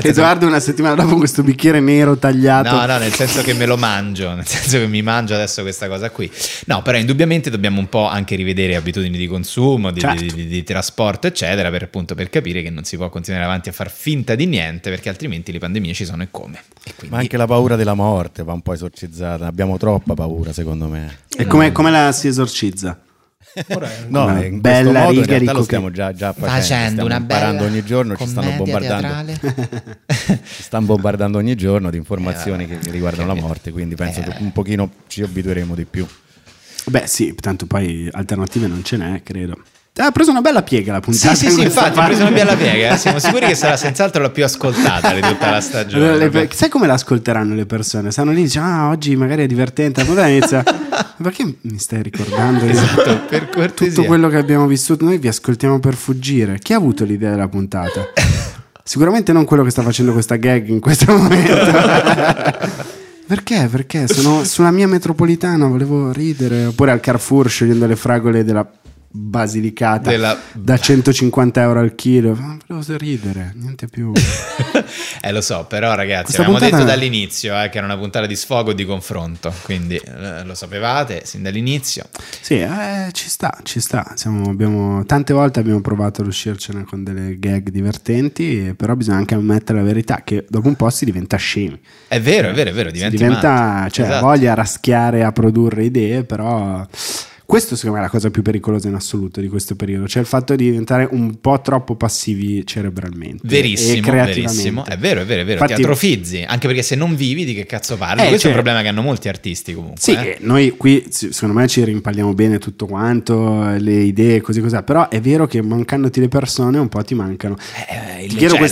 Edoardo una settimana dopo questo bicchiere nero tagliato. No, nel senso che me lo mangio, nel senso che mi mangio adesso questa cosa qui. No, però indubbiamente dobbiamo un po' anche rivedere abitudini di consumo, certo, di trasporto, eccetera, per appunto per capire che non si può continuare avanti a far finta di niente, perché altrimenti le pandemie ci sono e come. E quindi... Ma anche la paura della morte va un po' esorcizzata. Abbiamo troppa paura, secondo me. E come la si esorcizza? No, in bella modo, riga in realtà lo stiamo già facendo, stiamo imparando ogni giorno, ci stanno bombardando ogni giorno di informazioni che riguardano la morte, quindi penso che un pochino ci abitueremo di più. Beh sì, tanto poi alternative non ce n'è, credo. Ha preso una bella piega la puntata. Sì, infatti ha preso una bella piega. Siamo sicuri che sarà senz'altro la più ascoltata di tutta la stagione. Sai come la ascolteranno le persone? Stanno lì e dicono, oggi magari è divertente. Poi inizia, perché mi stai ricordando esatto, per cortesia, tutto quello che abbiamo vissuto? Noi vi ascoltiamo per fuggire. Chi ha avuto l'idea della puntata? Sicuramente non quello che sta facendo questa gag in questo momento. Perché? Sono sulla mia metropolitana, volevo ridere. Oppure al Carrefour scegliendo le fragole della... Basilicata da 150 euro al chilo, volevo ridere, niente più. Lo so, però ragazzi, abbiamo detto dall'inizio che era una puntata di sfogo e di confronto, quindi lo sapevate sin dall'inizio. Sì, ci sta. Tante volte abbiamo provato ad uscircene con delle gag divertenti, però bisogna anche ammettere la verità che dopo un po' si diventa scemi. È vero, diventa cioè, esatto, voglia a raschiare, a produrre idee, però... Questo secondo me è la cosa più pericolosa in assoluto di questo periodo, cioè il fatto di diventare un po' troppo passivi cerebralmente. Verissimo, e verissimo. È vero. Infatti, ti atrofizzi, anche perché se non vivi di che cazzo parli? Questo è un problema che hanno molti artisti comunque. Sì, noi qui secondo me ci rimpalliamo bene tutto quanto, le idee, così, però è vero che mancandoti le persone un po' ti mancano.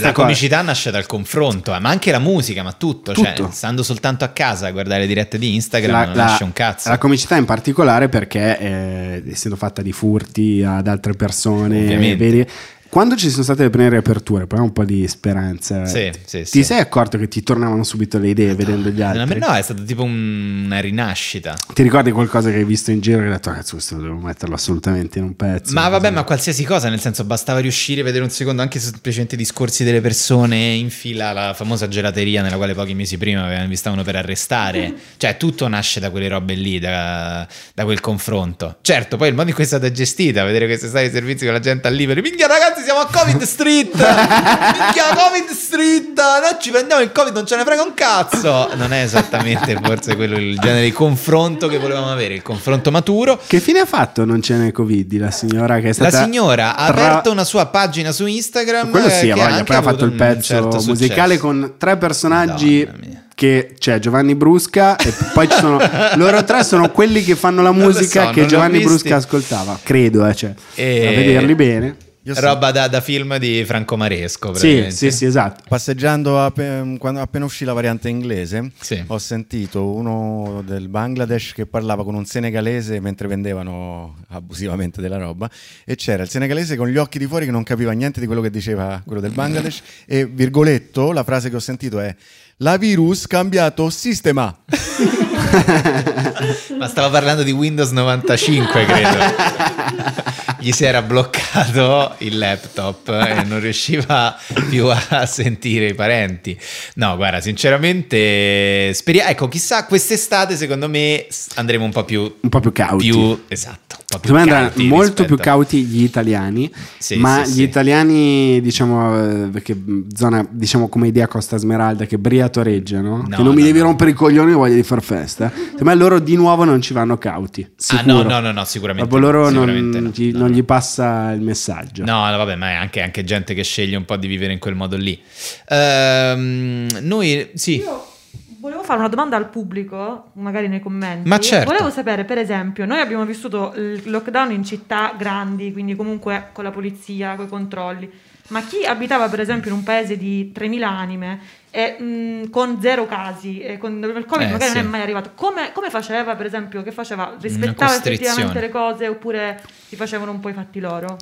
La comicità nasce dal confronto, ma anche la musica, ma tutto. Cioè, stando soltanto a casa a guardare le dirette di Instagram non nasce un cazzo. La comicità in particolare perché... essendo fatta di furti ad altre persone, vedi? Quando ci sono state le prime riaperture, poi un po' di speranza, sì. Sei accorto che ti tornavano subito le idee vedendo gli altri? No, è stato tipo una rinascita. Ti ricordi qualcosa che hai visto in giro e hai detto, cazzo, questo devo metterlo assolutamente in un pezzo? Ma qualsiasi cosa, nel senso, bastava riuscire a vedere un secondo, anche semplicemente i discorsi delle persone in fila alla famosa gelateria nella quale pochi mesi prima vi stavano per arrestare. Cioè tutto nasce da quelle robe lì, da quel confronto. Certo, poi il modo in cui è stata gestita, vedere queste sale di servizi con la gente al libero, minchia ragazzi, siamo a Covid Street, minchia Covid Street, noi ci prendiamo il Covid, non ce ne frega un cazzo. Non è esattamente forse quello il genere di confronto che volevamo avere, il confronto maturo. Che fine ha fatto non ce n'è Covid? La signora che è stata, la signora ha aperto una sua pagina su Instagram, quello sì, voglia, poi ha fatto il pezzo musicale con tre personaggi che c'è, cioè Giovanni Brusca e poi ci sono loro tre, sono quelli che fanno la musica che Giovanni Brusca ascoltava, credo, cioè, a vederli bene. Roba da film di Franco Maresco. Sì, esatto. Passeggiando quando appena uscì la variante inglese, ho sentito uno del Bangladesh che parlava con un senegalese mentre vendevano abusivamente della roba, e c'era il senegalese con gli occhi di fuori che non capiva niente di quello che diceva quello del Bangladesh, e virgoletto, la frase che ho sentito è: la virus cambiato sistema. Ma stava parlando di Windows 95, credo. Gli si era bloccato il laptop e non riusciva più a sentire i parenti. No, guarda, sinceramente chissà, quest'estate secondo me andremo un po' più cauti. Più cauti gli italiani, gli italiani, diciamo, perché zona, diciamo, come idea Costa Smeralda, che briatoreggiano, no, che non mi devi rompere i coglioni, voglia di far festa. Ma loro di nuovo non ci vanno cauti. Sicuro. No, sicuramente. Ma loro non gli passa il messaggio. No, vabbè, ma è anche gente che sceglie un po' di vivere in quel modo lì. Noi sì. Io volevo fare una domanda al pubblico, magari nei commenti. Ma certo. Volevo sapere, per esempio, noi abbiamo vissuto il lockdown in città grandi, quindi comunque con la polizia, con i controlli, ma chi abitava per esempio in un paese di 3.000 anime e con zero casi, e con il Covid magari non è mai arrivato, come faceva per esempio, che faceva? Rispettava effettivamente le cose oppure si facevano un po' i fatti loro?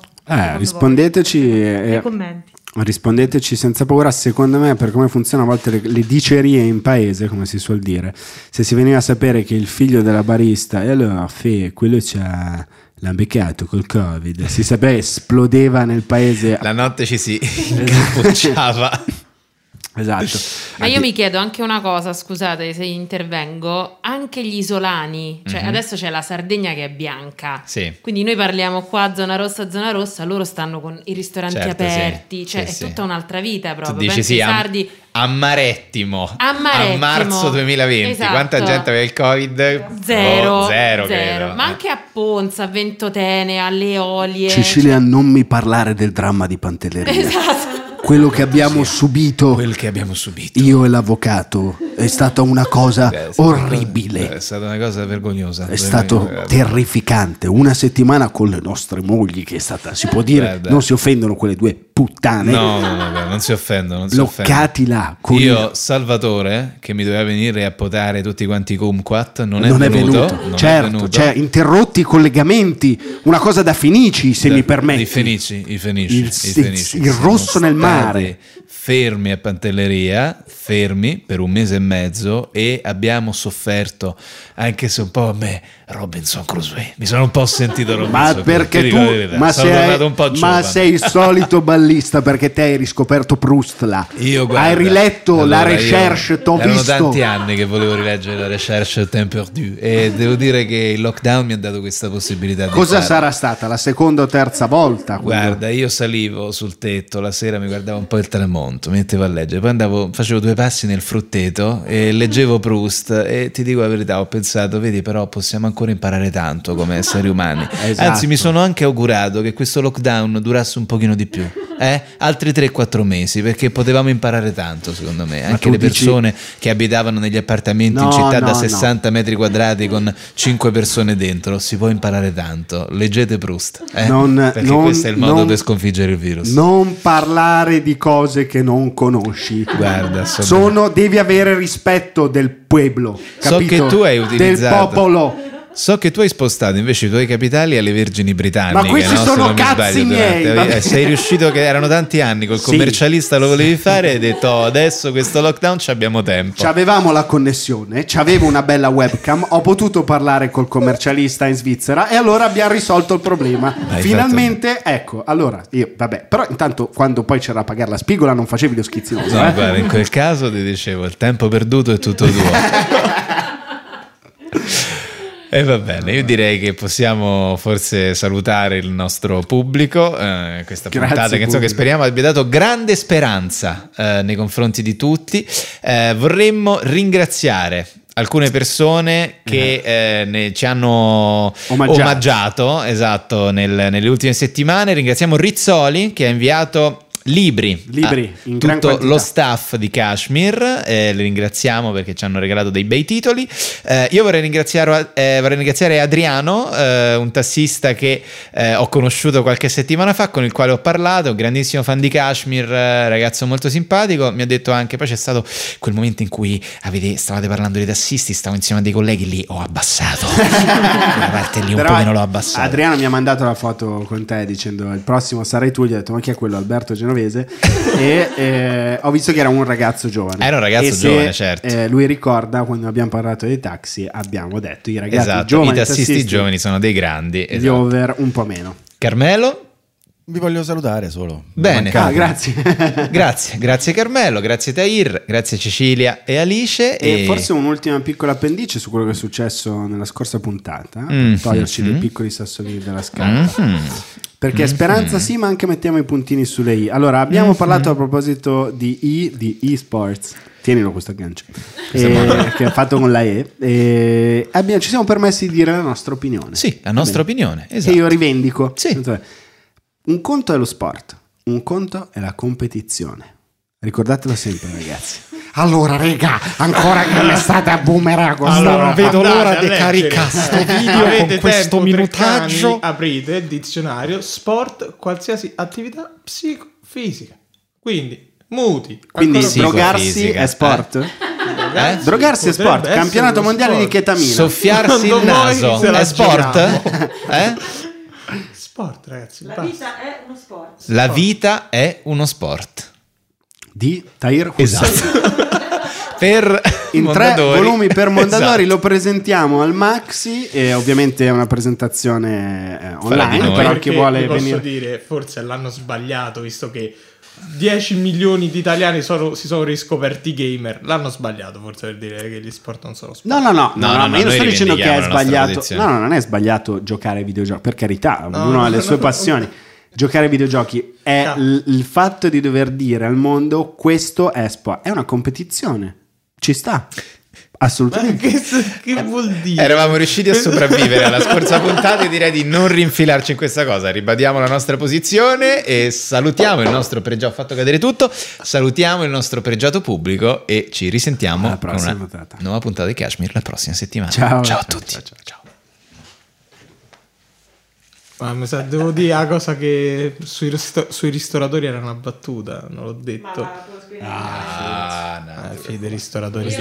Rispondeteci nei commenti. Rispondeteci senza paura. Secondo me, per come funziona a volte le dicerie in paese, come si suol dire, se si veniva a sapere che il figlio della barista, e allora quello c'ha, l'ha beccato col Covid, si sapeva, esplodeva nel paese, la notte ci si incappucciava. Esatto. Ma io mi chiedo anche una cosa, scusate se intervengo, anche gli isolani, cioè adesso c'è la Sardegna che è bianca, quindi noi parliamo qua zona rossa, loro stanno con i ristoranti aperti, cioè è tutta un'altra vita proprio. Tu dici, sardi, a marzo 2020, quanta gente aveva il Covid? Zero. Ma anche a Ponza, a Ventotene, alle Eolie, Sicilia, cioè... non mi parlare del dramma di Pantelleria. Esatto. Quello che abbiamo subito, io e l'avvocato, è stata una cosa orribile. È stata una cosa vergognosa. È stato terrificante. Una settimana con le nostre mogli, che è stata, si può dire, non si offendono quelle due puttane. No, non si offendono. Bloccati là. Con io, Salvatore, che mi doveva venire a potare tutti quanti i kumquat, non è venuto. Non certo, è venuto. Cioè, interrotti i collegamenti. Una cosa da Fenici, se mi permetti. I Fenici. Il rosso nel mare. Fermi a Pantelleria, fermi per un mese e mezzo, e abbiamo sofferto, anche se un po' a me Robinson Crusoe, mi sono un po' sentito Robinson ma sei il solito ballista, perché te hai riscoperto Proust là. Io, guarda, hai riletto allora, La Recherche, t'ho visto. Erano tanti anni che volevo rileggere La Recherche Temps Perdu, e devo dire che il lockdown mi ha dato questa possibilità. Cosa sarà stata? La seconda o terza volta? Guarda, io salivo sul tetto la sera, mi guardavo un po' il tramonto, mi mettevo a leggere, poi andavo, facevo due passi nel frutteto e leggevo Proust, e ti dico la verità, ho pensato, vedi, però possiamo ancora imparare tanto come esseri umani. Esatto. Anzi, mi sono anche augurato che questo lockdown durasse un pochino di più, altri 3-4 mesi, perché potevamo imparare tanto, secondo me. Ma anche le persone che abitavano negli appartamenti in città da 60 metri quadrati con 5 persone dentro, si può imparare tanto. Leggete Proust, perché questo è il modo per sconfiggere il virus. Non parlare di cose che non conosci. Guarda, devi avere rispetto del pueblo, capito? So che tu hai utilizzato del popolo. So che tu hai spostato invece i tuoi capitali alle Vergini Britanniche. Ma questi sono cazzi miei. Sei riuscito, che erano tanti anni col commercialista, lo volevi fare, e hai detto adesso questo lockdown ci abbiamo tempo. C'avevamo la connessione, c'avevo una bella webcam, ho potuto parlare col commercialista in Svizzera, e allora abbiamo risolto il problema. Finalmente, ecco, allora io però intanto quando poi c'era a pagare la spigola non facevi lo schizzinoso. No, guarda, in quel caso ti dicevo, il tempo perduto è tutto tuo. E va bene, io direi che possiamo forse salutare il nostro pubblico, questa puntata che speriamo abbia dato grande speranza nei confronti di tutti. Vorremmo ringraziare alcune persone che ci hanno omaggiato nelle ultime settimane. Ringraziamo Rizzoli, che ha inviato libri a in tutto lo staff di Kashmir, li ringraziamo perché ci hanno regalato dei bei titoli. Io vorrei ringraziare Adriano, un tassista che ho conosciuto qualche settimana fa, con il quale ho parlato, un grandissimo fan di Kashmir, ragazzo molto simpatico. Mi ha detto anche, poi c'è stato quel momento in cui stavate parlando dei tassisti, stavo insieme a dei colleghi, lì ho abbassato la parte lì un pochino l'ho abbassato. Adriano mi ha mandato la foto con te dicendo il prossimo sarai tu, gli ho detto ma chi è quello, Alberto Genovese? E ho visto che era un ragazzo giovane. Era un ragazzo giovane, certo. Lui ricorda quando abbiamo parlato dei taxi, abbiamo detto i ragazzi giovani. I tassisti giovani sono dei grandi. Gli over un po' meno. Carmelo, vi voglio salutare solo. Bene, grazie. grazie Carmelo, grazie Tahir, grazie Cecilia e Alice. E forse un'ultima piccola appendice su quello che è successo nella scorsa puntata, per toglierci dei piccoli sassolini dalla scarpa. Perché speranza sì, ma anche mettiamo i puntini sulle i. Allora, abbiamo parlato a proposito di eSports. Tienilo questo aggancio, che ho fatto con la E. Ci siamo permessi di dire la nostra opinione. Sì, la nostra opinione, esatto. Che io rivendico. Sì. Un conto è lo sport, un conto è la competizione. Ricordatelo sempre, ragazzi. Allora, regà, ancora che mi state a boomerang. Allora, vedo l'ora di caricare questo video con questo minutaggio. Aprite il dizionario sport, qualsiasi attività psicofisica. Quindi, muti. Quindi drogarsi è sport? Drogarsi è sport. Campionato mondiale di chetamina. Soffiarsi il naso è sport? Sport, ragazzi. La vita è uno sport. La vita è uno sport. Di Tahir Hussain, esatto. Per in Mondadori. 3 volumi per Mondadori, esatto. Lo presentiamo al Maxi e ovviamente è una presentazione online, però chi vuole venire... Posso dire, forse l'hanno sbagliato, visto che 10 milioni di italiani si sono riscoperti gamer. L'hanno sbagliato forse per dire che gli sport non sono sport. No, io non sto dicendo che è sbagliato. No, non è sbagliato giocare ai videogiochi, per carità, ognuno ha le sue passioni. Giocare ai videogiochi è il fatto di dover dire al mondo questo è sport, è una competizione, ci sta assolutamente. Che vuol dire? Eravamo riusciti a sopravvivere alla scorsa puntata e direi di non rinfilarci in questa cosa. Ribadiamo la nostra posizione e salutiamo il nostro pregiato, ho fatto cadere tutto, salutiamo il nostro pregiato pubblico e ci risentiamo alla prossima con una puntata. Nuova puntata di Kashmir la prossima settimana. Ciao a tutti. Ciao. Devo dire la cosa che sui ristoratori era una battuta, non l'ho detto. Fede ristoratori.